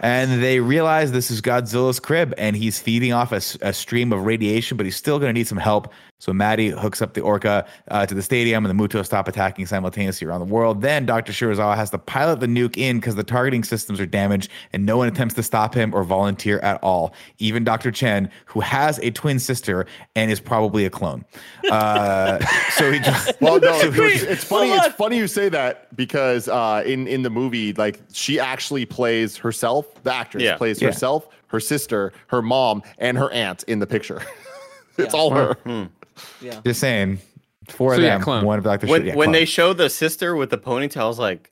And they realize this is Godzilla's crib, and he's feeding off a, a stream of radiation, but he's still going to need some help. So Maddie hooks up the Orca uh, to the stadium, and the Mutos stop attacking simultaneously around the world. Then Doctor Shirazawa has to pilot the nuke in because the targeting systems are damaged, and no one attempts to stop him or volunteer at all. Even Doctor Chen, who has a twin sister and is probably a clone. Uh, so he just well, no, so he just, it's funny. It's funny you say that because uh, in in the movie, like she actually plays herself. The actress yeah. plays yeah. herself, her sister, her mom, and her aunt in the picture. It's yeah. all her. Hmm. Yeah. Just saying. Four so of yeah, them. Clone. One of Doctor When, yeah, when they show the sister with the ponytail, I was like,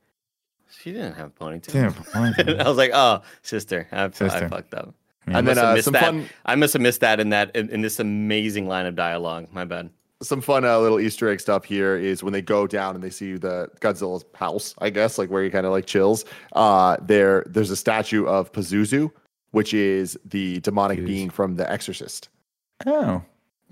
she didn't have ponytail. Didn't have ponytail. I was like, oh, sister. I, sister. I fucked up. Yeah. I must then, have uh, missed that. Fun... I must have missed that in that in, in this amazing line of dialogue. My bad. Some fun uh, little Easter egg stuff here is when they go down and they see the Godzilla's house, I guess, like where he kind of like chills. Uh, there, there's a statue of Pazuzu, which is the demonic Jeez. being from The Exorcist. Oh,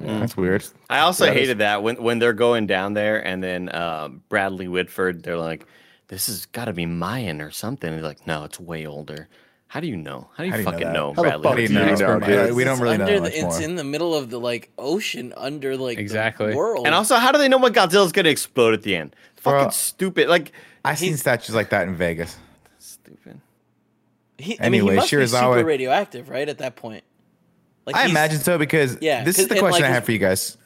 yeah, that's weird. I also that hated is- that when when they're going down there and then uh, Bradley Whitford, they're like, "This has got to be Mayan or something." And they're like, "No, it's way older." How do you know? How do you, How do you fucking know, know Bradley? Do you know? Know, we don't really know. The, it's more. in the middle of the like ocean under like exactly. the world. And also, how do they know what Godzilla's gonna explode at the end? Bro, fucking stupid. Like I've seen statues like that in Vegas. Stupid. He, I anyway, mean, he must Shirazawa, be super radioactive, right? At that point, like I imagine so because yeah, this is the question like, I have for you guys.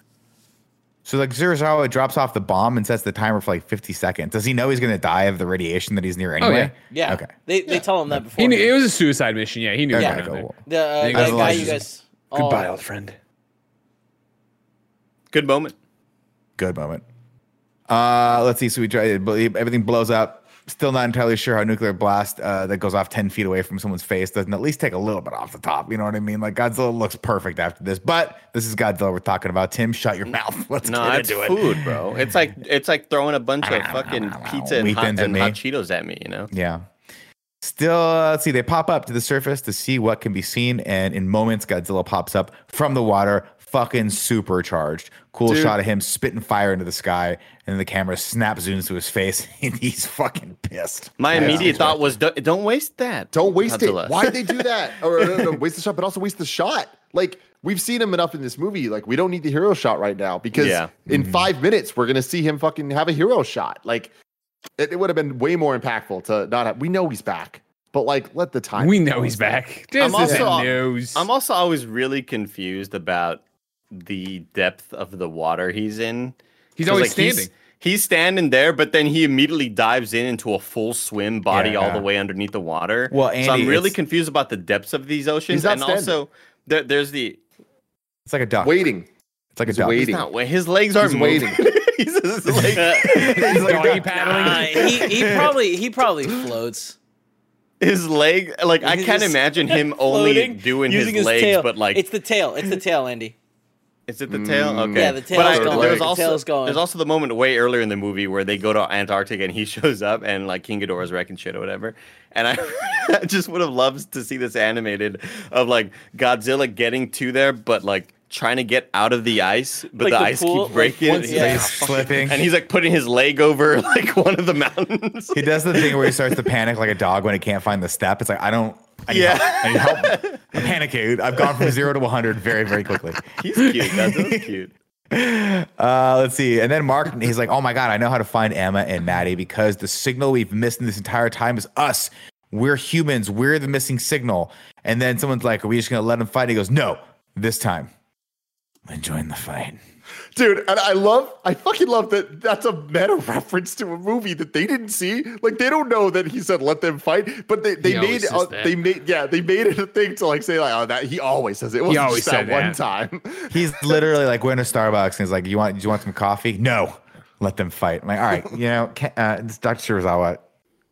So like Shirazawa drops off the bomb and sets the timer for like fifty seconds. Does he know he's going to die of the radiation that he's near anyway? Oh, yeah. yeah. Okay. They they yeah. tell him that before. He knew, it was a suicide mission. Yeah, he knew. Yeah. Go well. The uh, guy, guy you guys. All goodbye, old friend. Good moment. Good moment. Uh, let's see. So we try. Everything blows up. Still not entirely sure how a nuclear blast uh, that goes off ten feet away from someone's face doesn't at least take a little bit off the top. You know what I mean? Like Godzilla looks perfect after this, but this is Godzilla we're talking about. Tim, shut your mouth. Let's no, get into it. No, it's food, bro. It's like it's like throwing a bunch of fucking pizza and, hot, and hot Cheetos at me, you know? Yeah. Still, uh, let's see. They pop up to the surface to see what can be seen, and in moments, Godzilla pops up from the water, fucking supercharged. Cool Dude. shot of him spitting fire into the sky, and then the camera snap zooms to his face, and he's fucking pissed. My yeah. immediate thought was, don't, don't waste that. Don't waste Godzilla. it. Why'd they do that? Or no, no, waste the shot, but also waste the shot. Like, we've seen him enough in this movie. Like, we don't need the hero shot right now, because yeah. in mm-hmm. five minutes, we're going to see him fucking have a hero shot. Like, it, it would have been way more impactful to not have. We know he's back. But, like, let the time. We know he's back. This I'm also, I'm also always really confused about the depth of the water he's in. He's always like, standing. He's, he's standing there, but then he immediately dives in into a full swim body yeah, all yeah. the way underneath the water. Well, Andy, so I'm really confused about the depths of these oceans. And standing. also, there, there's the... It's like a duck. Waiting. It's like he's a duck. Waiting. Not, his legs aren't waiting. He's just like... he's like doggy paddling. Nah, he, he, probably, he probably floats. His leg... Like, he's I can't imagine him only doing his, his legs, tail. but like... It's the tail. It's the tail, Andy. Is it the tail? Okay. Yeah, the tail's but I, there's also, the tail's going. There's also the moment way earlier in the movie where they go to Antarctica and he shows up and like King Ghidorah's wrecking shit or whatever. And I, I just would have loved to see this animated of like Godzilla getting to there, but like trying to get out of the ice, but like the, the ice keeps breaking. Like, and, he's yeah. like, slipping. and he's like putting his leg over like one of the mountains. He does the thing where he starts to panic like a dog when it can't find the step. It's like, I don't. I need yeah. help. I need help. I'm panicking. I've gone from zero to one hundred very, very quickly. He's cute. That's so cute. Uh, let's see. And then Mark, he's like, oh my God, I know how to find Emma and Maddie because the signal we've missed in this entire time is us. We're humans. We're the missing signal. And then someone's like, are we just going to let him fight? He goes, no, this time. I'm enjoying the fight. Dude, and I love, I fucking love that that's a meta reference to a movie that they didn't see. Like, they don't know that he said, let them fight, but they, they made, uh, they made, yeah, they made it a thing to like say like, oh, that he always says it. It wasn't he always just said that one time. He's literally like, we're in a Starbucks and he's like, you want, do you want some coffee? No, let them fight. I'm like, all right, you know, uh, it's Doctor Shirazawa.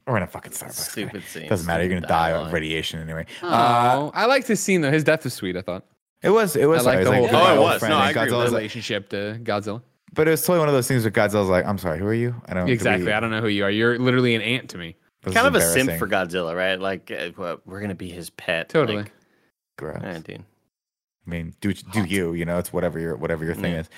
We're in a fucking Starbucks. Stupid scene. Doesn't matter. You're going to die of radiation anyway. Uh, I liked his scene though. His death was sweet, I thought. It was, it was, I like the whole, like, oh, it was, friend. no, I agree with relationship to Godzilla. But it was totally one of those things where Godzilla's like, I'm sorry, who are you? I don't Exactly, we, I don't know who you are. You're literally an ant to me. Kind of a simp for Godzilla, right? Like, uh, we're going to be his pet. Totally. Like, gross. Right, dude. I mean, do do you, you know, it's whatever your, whatever your thing yeah. is.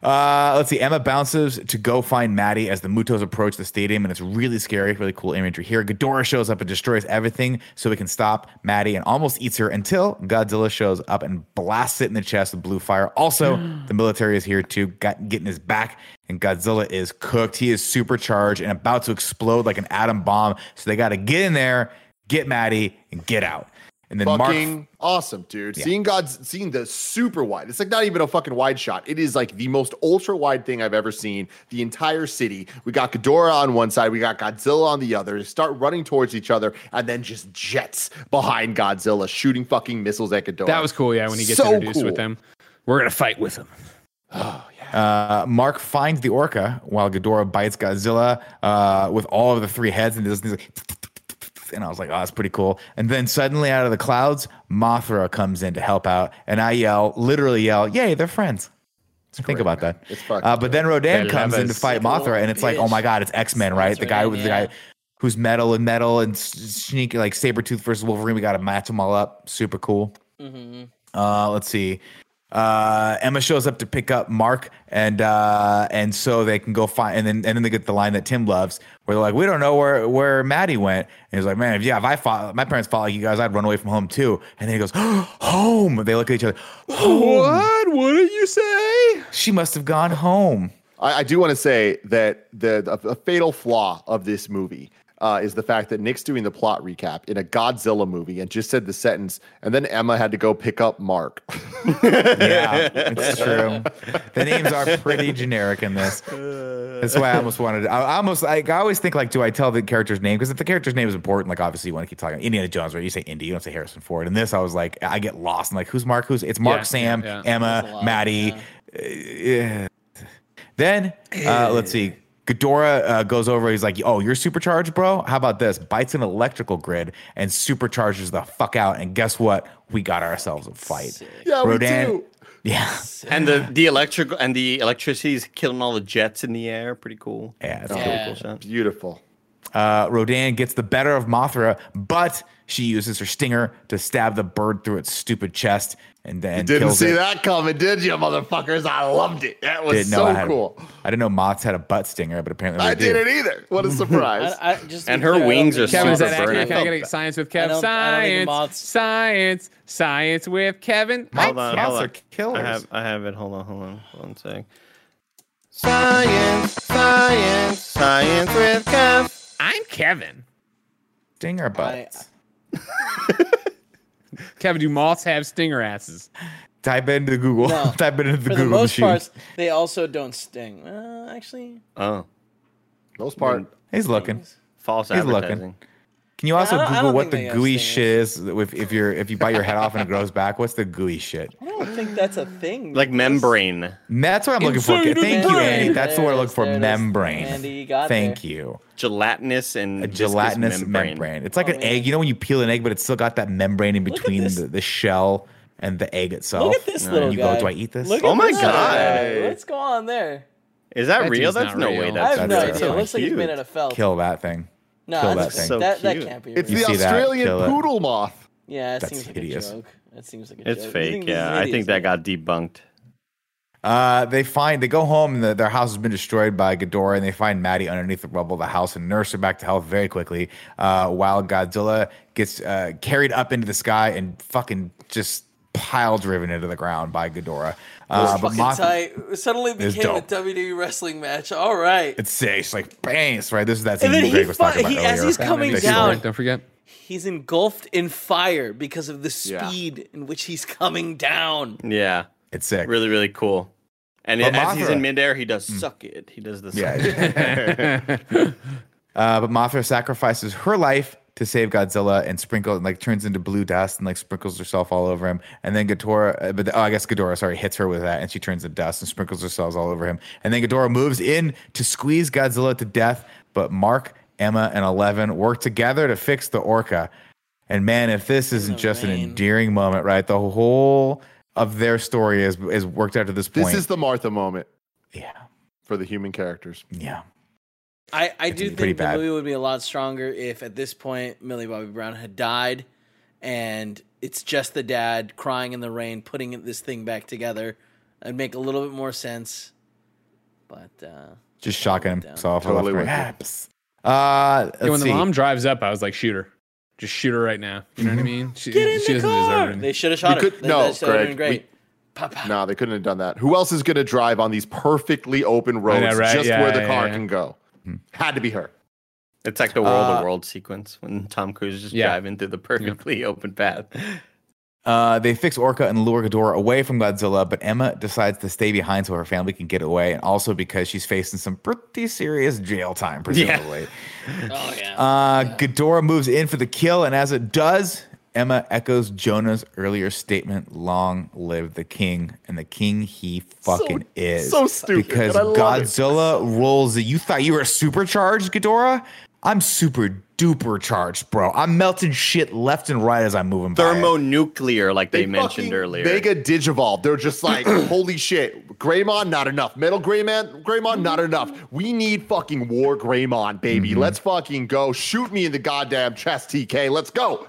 Uh, let's see. Emma bounces to go find Maddie as the Mutos approach the stadium, and it's really scary. Really cool imagery here. Ghidorah shows up and destroys everything so he can stop Maddie and almost eats her until Godzilla shows up and blasts it in the chest with blue fire. Also, the military is here too, got, getting his back, and Godzilla is cooked. He is supercharged and about to explode like an atom bomb. So they got to get in there, get Maddie, and get out. And then fucking Mark, awesome, dude. Yeah. Seeing God's seeing the super wide. It's like not even a fucking wide shot. It is like the most ultra wide thing I've ever seen. The entire city. We got Ghidorah on one side. We got Godzilla on the other. They start running towards each other and then just jets behind Godzilla shooting fucking missiles at Ghidorah. That was cool. Yeah. When he gets so introduced cool. with them. We're going to fight with him. Oh, yeah. Uh, Mark finds the orca while Ghidorah bites Godzilla uh, with all of the three heads. And does things like... And I was like, oh, that's pretty cool. And then suddenly out of the clouds, Mothra comes in to help out. And I yell, literally yell, yay, they're friends. It's Think correct. about that. It's uh, but then Rodan that comes in to fight Mothra. And it's like, oh, my God, it's X-Men, right? That's the guy with yeah. the guy who's metal and metal and sneak, like Sabretooth versus Wolverine. We got to match them all up. Super cool. Mm-hmm. Uh, let's see. Uh, Emma shows up to pick up Mark, and uh, and so they can go find, and then and then they get the line that Tim loves, where they're like, "We don't know where where Maddie went," and he's like, "Man, if yeah, if I fought, my parents fought like you guys, I'd run away from home too." And then he goes, oh, "Home!" They look at each other. Home. What? What did you say? She must have gone home. I, I do want to say that the, the a fatal flaw of this movie. Uh, is the fact that Nick's doing the plot recap in a Godzilla movie and just said the sentence, and then Emma had to go pick up Mark. Yeah, it's true. The names are pretty generic in this. That's why I almost wanted to, I almost like, I always think like, do I tell the character's name? Because if the character's name is important, like obviously you want to keep talking. Indiana Jones, right? You say Indy, you don't say Harrison Ford. And this, I was like, I get lost. I'm like, who's Mark? Who's it's Mark, yeah, Sam, yeah, yeah. Emma, Maddie. Yeah. Uh, then uh, let's see. Ghidorah uh, goes over. He's like, oh, you're supercharged, bro? How about this? Bites an electrical grid and supercharges the fuck out. And guess what? We got ourselves a fight. Sick. Yeah, Rodan, we do. Yeah. Sick. And the, the electric and the electricity is killing all the jets in the air. Pretty cool. Yeah, it's yeah. Really cool. Beautiful. Uh, Rodan gets the better of Mothra, but she uses her stinger to stab the bird through its stupid chest. And then you didn't see it. that coming, did you, motherfuckers? I loved it. That was didn't so I cool. A, I didn't know moths had a butt stinger, but apparently I didn't do. either. What a surprise! I, I just and her wings are super burning. Can I get science with Kev? Science, science, science with Kevin. Hold on, hold on. Killers. I have, I have it. Hold on, hold on, one sec. Science, science, science with Kev. I'm Kevin. Stinger butts. I, Kevin, do moths have stinger asses? Type into Google. No, Type into the for Google the most machine. Parts, they also don't sting. Uh, actually. Oh. Most part. He's looking. False He's advertising. Looking. Can you also yeah, Google what the gooey shit is? If, if, you're, if you bite your head off and it grows back, what's the gooey shit? I don't think that's a thing. Like membrane. That's what I'm looking Insane for. Thank membrane. you, Andy. That's the word I look for, membrane. Andy, you got Thank there. you. Gelatinous and a gelatinous membrane. membrane. It's like oh, an yeah. egg. You know when you peel an egg, but it's still got that membrane in between the, the shell and the egg itself. Look at this no, little you guy. Go, do I eat this? Look oh my this God. What's going on there? Is that, that real? That's no way. I have no idea. It looks like it's made out of felt. Kill that thing. No, that's that, so that, that can't be real. It's the Australian poodle moth. Yeah, it that's seems like hideous. a joke. That seems like a it's joke. It's fake, yeah. Hideous, I think that got debunked. Uh, they find they go home and the, their house has been destroyed by Ghidorah, and they find Maddie underneath the rubble of the house and nurse her back to health very quickly. Uh, while Godzilla gets uh, carried up into the sky and fucking just pile driven into the ground by Ghidorah. Uh, it was fucking Moth- tight. It suddenly became a W W E wrestling match. All right. It's safe. Like, bang. It's right. This is that scene Greg was talking about earlier. As he's coming down, don't forget, he's engulfed in fire because of the speed yeah. in which he's coming down. Yeah. It's sick. Really, really cool. And it, as he's in midair, he does mm. suck it. He does the suck it. Yeah. uh, but Mothra sacrifices her life to save Godzilla and sprinkle and like turns into blue dust and like sprinkles herself all over him. And then Ghidorah, but oh, I guess Ghidorah, sorry, hits her with that and she turns to dust and sprinkles herself all over him. And then Ghidorah moves in to squeeze Godzilla to death. But Mark, Emma, and Eleven work together to fix the orca. And man, if this isn't just an endearing moment, right? The whole of their story is is worked out to this point. This is the Martha moment. Yeah. For the human characters. Yeah. I, I do think the movie would be a lot stronger if at this point Millie Bobby Brown had died and it's just the dad crying in the rain, putting this thing back together. It'd make a little bit more sense. But uh, just shocking himself. Totally with it. Uh, yeah, when see. the mom drives up, I was like, shoot her. Just shoot her right now. You know what I mean? She, Get in she the doesn't car! deserve anything. They should have shot we her. Could, they, no, they Greg, great. We, No, nah, they couldn't have done that. Who else is going to drive on these perfectly open roads know, right? just yeah, where the car yeah, yeah. can go? Had to be her. It's like the World of uh, World sequence when Tom Cruise just yeah. driving through the perfectly yeah. open path. Uh, they fix Orca and lure Ghidorah away from Godzilla, but Emma decides to stay behind so her family can get away, and also because she's facing some pretty serious jail time, presumably. Yeah. oh, yeah. Uh, yeah. Ghidorah moves in for the kill, and as it does, Emma echoes Jonah's earlier statement, long live the king, and the king he fucking so, is. So stupid. Because Godzilla it. rolls it. You thought you were supercharged, Ghidorah? I'm super duper charged, bro. I'm melting shit left and right as I'm moving by. Thermonuclear, like they, they mentioned earlier. Mega Digivolve. They're just like, holy shit. Greymon, not enough. Metal Greymon, Greymon, not enough. We need fucking War Greymon, baby. Mm-hmm. Let's fucking go. Shoot me in the goddamn chest, T K. Let's go.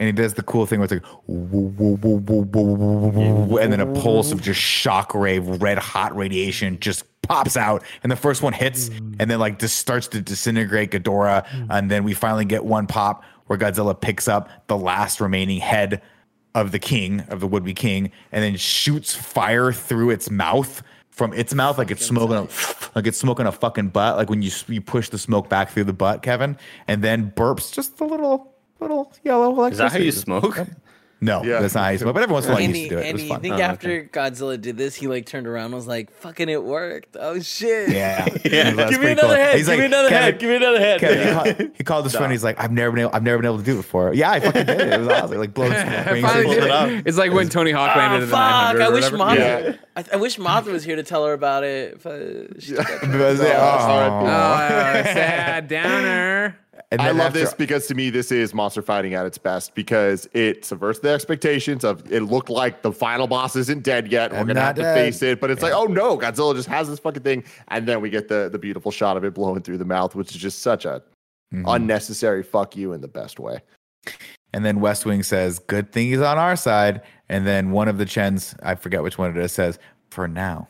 And he does the cool thing where it's like, woo, woo, woo, woo, woo, woo, and then a pulse of just shockwave, red hot radiation just pops out. And the first one hits and then like just starts to disintegrate Ghidorah. And then we finally get one pop where Godzilla picks up the last remaining head of the king, of the would-be king, and then shoots fire through its mouth. From its mouth, like it's smoking a, like it's smoking a fucking butt. Like when you you push the smoke back through the butt, Kevin, and then burps just a little... little yellow electricity. Is that how you smoke? No, yeah. That's not how you smoke. But every once in a while, you used to do it. It was fun. I think oh, after okay. Godzilla did this, he like turned around and was like, fucking it worked. Oh, shit. Yeah. yeah. yeah. Give me another cool. head. He's give like, me another Kevin, head. Give me another head. Kevin, he called his friend. He's like, I've never been able, I've never been able to do it before. Yeah, I fucking did it. It was awesome. Like, blows it up. It's like it was, when Tony Hawk landed oh, in the nine hundred. I wish Mothra, yeah. I, I wish Mothra was here to tell her about it. But she sad downer. I love this because to me, this is monster fighting at its best because it subverts the expectations of it looked like the final boss isn't dead yet. We're going to have to face it. But it's yeah. like, oh, no, Godzilla just has this fucking thing. And then we get the, the beautiful shot of it blowing through the mouth, which is just such a mm-hmm. unnecessary fuck you in the best way. And then West Wing says, good thing he's on our side. And then one of the Chens, I forget which one it is, says, for now.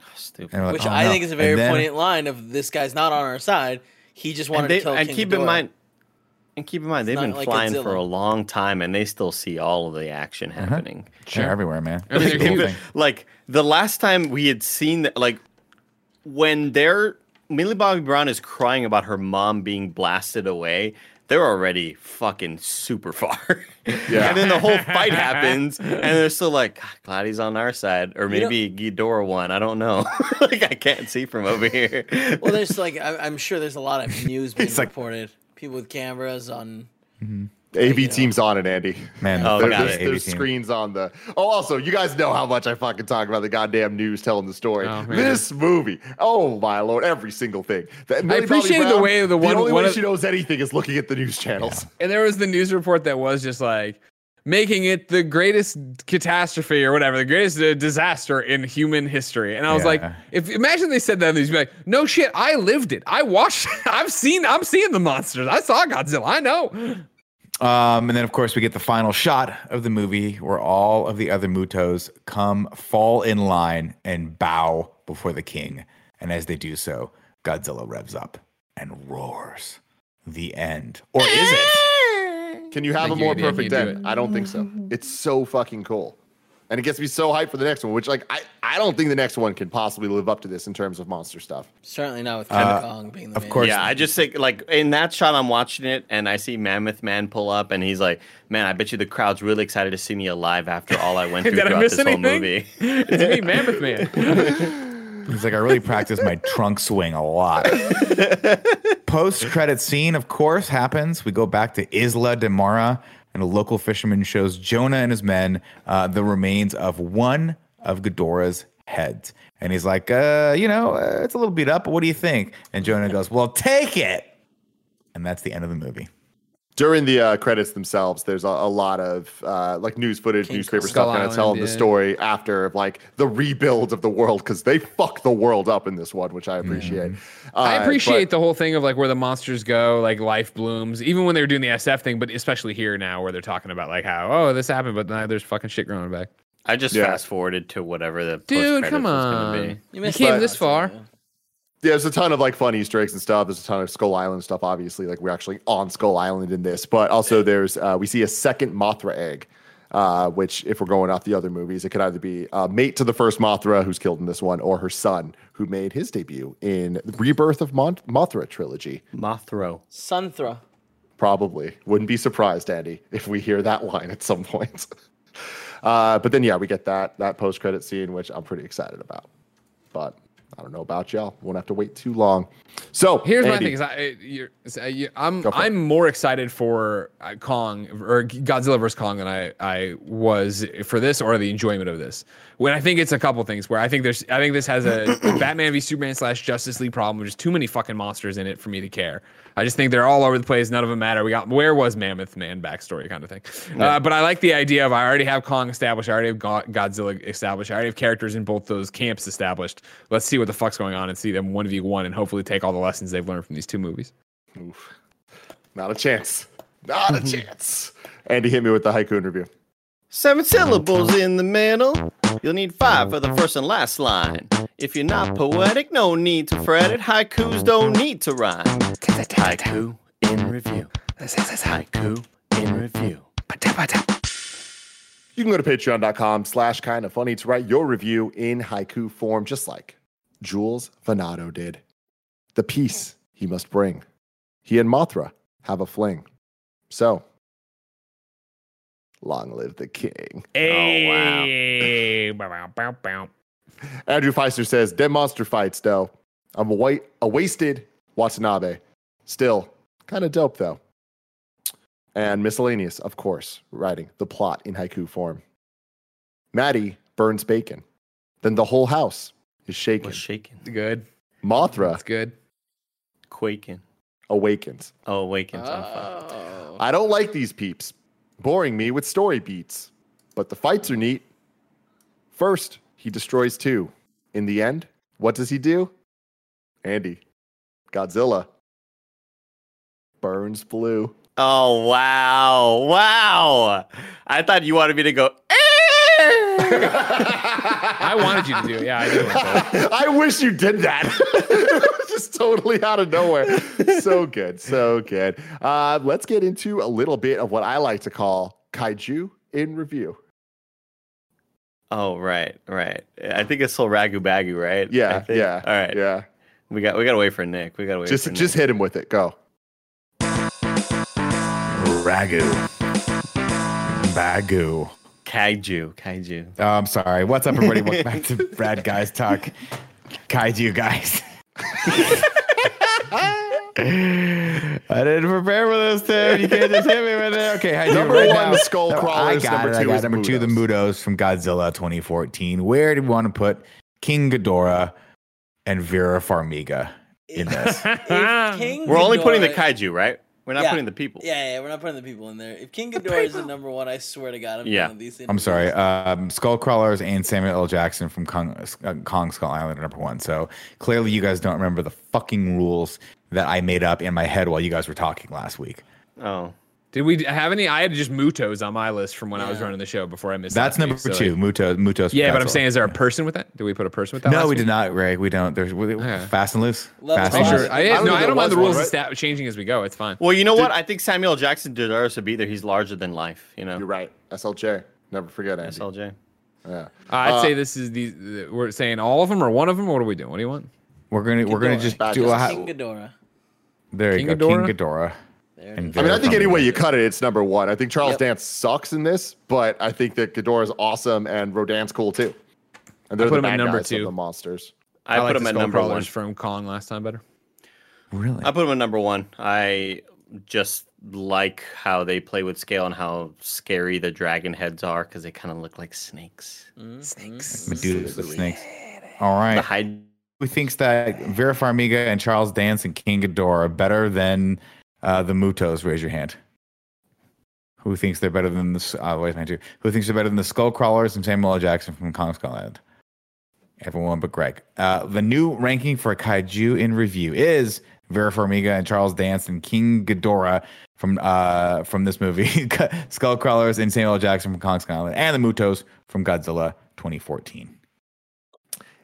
Oh, stupid. Like, which oh, I no. think is a very then, poignant line of this guy's not on our side. He just wanted they, to kill King Ghidorah. And keep in mind, and keep in mind, they've been like flying Godzilla. for a long time, and they still see all of the action uh-huh. happening. Sure, yeah. everywhere, man. I mean, cool even, like the last time we had seen, the, like when they're Millie Bobby Brown is crying about her mom being blasted away. They're already fucking super far. Yeah. And then the whole fight happens, and they're still like, God, glad he's on our side. Or maybe you know, Ghidorah won. I don't know. Like, I can't see from over here. Well, there's like, I'm sure there's a lot of news being like, reported. People with cameras on. Mm-hmm. A V like, team's know. on it, Andy. Man, oh, there, there's, it, there's screens on the. Oh, also, you guys know how much I fucking talk about the goddamn news telling the story. Oh, this movie, oh my lord, every single thing. The, I appreciated Brown, the way the one. The only one way of, she knows anything is looking at the news channels. Yeah. And there was the news report that was just like making it the greatest catastrophe or whatever, the greatest uh, disaster in human history. And I was yeah. like, if imagine they said that, they'd be like, no shit, I lived it. I watched. I've seen. I'm seeing the monsters. I saw Godzilla. I know. Um, and then, of course, we get the final shot of the movie where all of the other Mutos come fall in line and bow before the king. And as they do so, Godzilla revs up and roars. The end. Or is it? Can you have a more perfect end? I don't think so. It's so fucking cool. And it gets me so hyped for the next one, which, like, I, I don't think the next one can possibly live up to this in terms of monster stuff. Certainly not with King uh, Kong being the of main. Course. Yeah, I just think, like, in that shot, I'm watching it, and I see Mammoth Man pull up, and he's like, man, I bet you the crowd's really excited to see me alive after all I went through throughout this anything? whole movie. It's me, Mammoth Man. He's like, I really practiced my trunk swing a lot. Post-credit scene, of course, happens. We go back to Isla de Mara. And a local fisherman shows Jonah and his men uh, the remains of one of Ghidorah's heads. And he's like, uh, you know, uh, it's a little beat up, but what do you think? And Jonah goes, well, take it. And that's the end of the movie. During the uh, credits themselves, there's a, a lot of uh, like news footage, King newspaper Skull stuff, kind of telling yeah. the story after of like the rebuild of the world because they fuck the world up in this one, which I appreciate. Mm. Uh, I appreciate but, the whole thing of like where the monsters go, like life blooms, even when they were doing the S F thing, but especially here now where they're talking about like how oh this happened, but now there's fucking shit growing back. I just yeah. fast forwarded to whatever the dude. Come on, was be. you, you came but, this far. Yeah, there's a ton of like fun Easter eggs and stuff. There's a ton of Skull Island stuff, obviously. Like we're actually on Skull Island in this, but also there's uh, we see a second Mothra egg, uh, which if we're going off the other movies, it could either be a mate to the first Mothra who's killed in this one, or her son who made his debut in the Rebirth of Mon- Mothra trilogy. Mothra, Sunthra, probably. Wouldn't be surprised, Andy, if we hear that line at some point. uh, but then yeah, we get that that post credit scene, which I'm pretty excited about, but. I don't know about y'all. Won't have to wait too long. So here's Andy. my thing: is I, you're, I'm I'm it. more excited for Kong or Godzilla versus Kong than I I was for this or the enjoyment of this. When I think it's a couple things where I think there's I think this has a Batman v Superman slash Justice League problem. There's too many fucking monsters in it for me to care. I just think they're all over the place. None of them matter. We got where was Mammoth Man backstory kind of thing. Yeah. Uh, but I like the idea of I already have Kong established. I already have Go- Godzilla established. I already have characters in both those camps established. Let's see what the fuck's going on and see them one v one and hopefully take all the lessons they've learned from these two movies. Oof. Not a chance. Not a chance. Andy, hit me with the haiku interview. Seven syllables in the middle. You'll need five for the first and last line. If you're not poetic, no need to fret it. Haikus don't need to rhyme. Haiku in review. This is haiku in review. You can go to patreon.com slash kind of funny to write your review in haiku form, just like Jules Vanato did. The peace he must bring. He and Mothra have a fling. So, long live the king. Hey. Oh, wow. Bow, bow, bow. Andrew Feister says, dead monster fights, though. I'm a, white, a wasted Watanabe. Still, kind of dope, though. And miscellaneous, of course, writing the plot in haiku form. Maddie burns bacon. Then the whole house is shaken. Was shaken. Good. Mothra. That's good. Quaking. Awakens. Oh, awakens. Oh. I don't like these peeps. Boring me with story beats. But the fights are neat. First, he destroys two. In the end, what does he do? Andy. Godzilla. Burns blue. Oh, wow. Wow. I thought you wanted me to go, eh! I wanted you to do it. Yeah, I do. I, I wish you did that. It was just totally out of nowhere. So good. So good. Uh, let's get into a little bit of what I like to call Kaiju in Review. Oh, right. Right. I think it's still Ragu Bagu, right? Yeah. Yeah. All right. Yeah. We got we got to wait for Nick. We got to wait just, for just Nick. Just hit him with it. Go. Ragu. Bagu. Kaiju, kaiju. Oh, I'm sorry. What's up, everybody? Welcome back to Brad Guys Talk. Kaiju guys. I didn't prepare for this, Tim. You can't just hit me right there. Okay, how you doing right now? Skull crawlers. I got number it. Two I got number Mudos. two, the Mudos from Godzilla twenty fourteen. Where do we want to put King Ghidorah and Vera Farmiga in this? King We're Ghidorah... only putting the kaiju, right? We're not yeah. putting the people. Yeah, yeah, we're not putting the people in there. If King Ghidorah is the number one, I swear to God, I'm yeah. these. I'm sorry. Um, Skullcrawlers and Samuel L. Jackson from Kong, uh, Kong Skull Island are number one. So clearly you guys don't remember the fucking rules that I made up in my head while you guys were talking last week. Oh. Did we have any? I had just Mutos on my list from when yeah. I was running the show before I missed that. That's number week, so two, like, Mutos. Mutos. Yeah, but I'm saying, is there a person with that? Did we put a person with that? No, we week? did not, Ray. We don't. There's okay. Fast and loose. Fast and loose. I, I, I no, I don't mind the rules one, right? sta- changing as we go. It's fine. Well, you know did, what? I think Samuel Jackson deserves to be there. He's larger than life. You know. You're right. S L J. Never forget Andy. S L J. Yeah. Uh, I'd uh, say this is the. We're saying all of them or one of them. Or what are we doing? What do you want? We're gonna Ghidorah. We're gonna just Back do a King Ghidorah. There you go, King Ghidorah. I mean, I think any way you cut it, it's number one. I think Charles yep. Dance sucks in this, but I think that Ghidorah's awesome and Rodan's cool too. And they're I put the him at number two. The monsters. I, I put him at number one from Kong last time better. Really? I put him at number one. I just like how they play with scale and how scary the dragon heads are because they kind of look like snakes. Mm-hmm. Snakes. Medusa the snakes. All right. The hide- Who thinks that Vera Farmiga and Charles Dance and King Ghidorah are better than Uh, the Mutos, raise your hand. Who thinks they're better than the? Uh, wait, I do. Who thinks they're better than the Skull Crawlers and Samuel L. Jackson from Kong Skull Island? Everyone but Greg. Uh, the new ranking for Kaiju in Review is Vera Farmiga and Charles Dance and King Ghidorah from uh, from this movie, Skull Crawlers and Samuel L. Jackson from Kong Skull Island, and the Mutos from Godzilla twenty fourteen.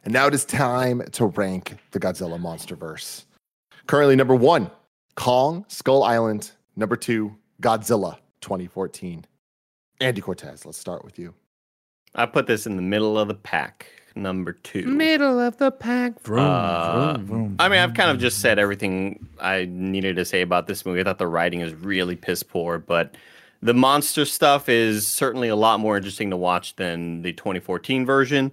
And now it is time to rank the Godzilla Monsterverse. Currently, number one. Kong, Skull Island, number two, Godzilla, twenty fourteen. Andy Cortez, let's start with you. I put this in the middle of the pack, number two. Middle of the pack. Vroom, uh, vroom, vroom, I mean, I've kind of just said everything I needed to say about this movie. I thought the writing is really piss poor, but the monster stuff is certainly a lot more interesting to watch than the twenty fourteen version.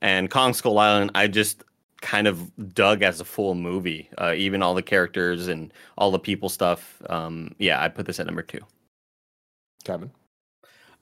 And Kong, Skull Island, I just... kind of dug as a full movie, uh, even all the characters and all the people stuff. Um, yeah, I put this at number two. Kevin?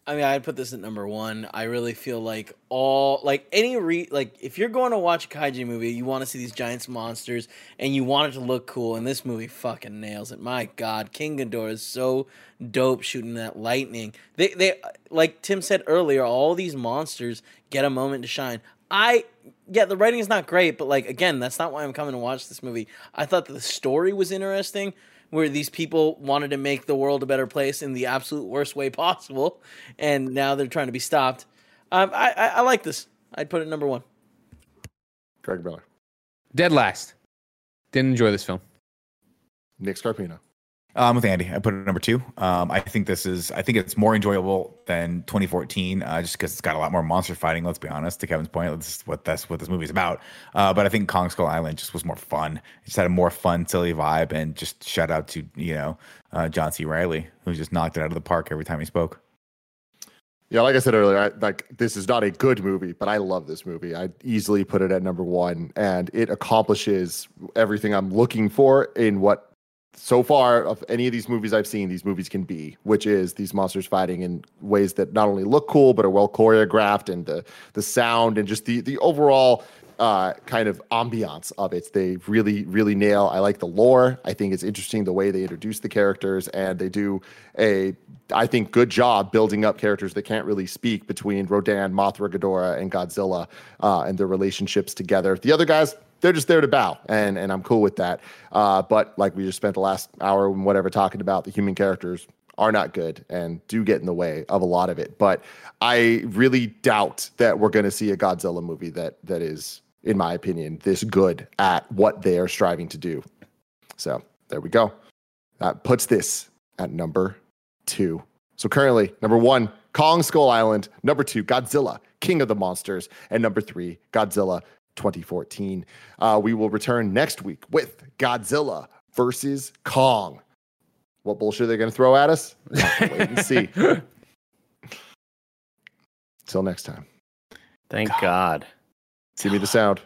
I mean, I'd put this at number one. I really feel like all, like any re, like if you're going to watch a kaiju movie, you want to see these giant monsters and you want it to look cool. And this movie fucking nails it. My God, King Ghidorah is so dope shooting that lightning. They, they, like Tim said earlier, all these monsters get a moment to shine. I, yeah, the writing is not great, but like again, that's not why I'm coming to watch this movie. I thought that the story was interesting, where these people wanted to make the world a better place in the absolute worst way possible, and now they're trying to be stopped. Um, I, I, I like this. I'd put it number one. Greg Miller. Dead last. Didn't enjoy this film. Nick Scarpino. I'm um, with Andy. I put it at number two. Um, I think this is, I think it's more enjoyable than twenty fourteen, uh, just because it's got a lot more monster fighting. Let's be honest. To Kevin's point, this is what that's what this movie's about. Uh, but I think Kong Skull Island just was more fun. It just had a more fun, silly vibe, and just shout out to you know uh, John C. Reilly, who just knocked it out of the park every time he spoke. Yeah, like I said earlier, I, like this is not a good movie, but I love this movie. I'd easily put it at number one, and it accomplishes everything I'm looking for in what. So far, of any of these movies I've seen, these movies can be, which is these monsters fighting in ways that not only look cool, but are well choreographed, and the the sound and just the the overall uh, kind of ambiance of it. They really, really nail. I like the lore. I think it's interesting the way they introduce the characters, and they do a, I think, good job building up characters that can't really speak between Rodan, Mothra, Ghidorah, and Godzilla, uh, and their relationships together. The other guys, they're just there to bow, and and I'm cool with that. Uh, but like we just spent the last hour and whatever talking about, the human characters are not good and do get in the way of a lot of it. But I really doubt that we're going to see a Godzilla movie that that is, in my opinion, this good at what they are striving to do. So there we go. That puts this at number two. So currently, number one, Kong Skull Island. Number two, Godzilla, King of the Monsters. And number three, Godzilla twenty fourteen. Uh, we will return next week with Godzilla versus Kong. What bullshit are they going to throw at us? Wait and see. Till next time. Thank God. God. Give me the sound.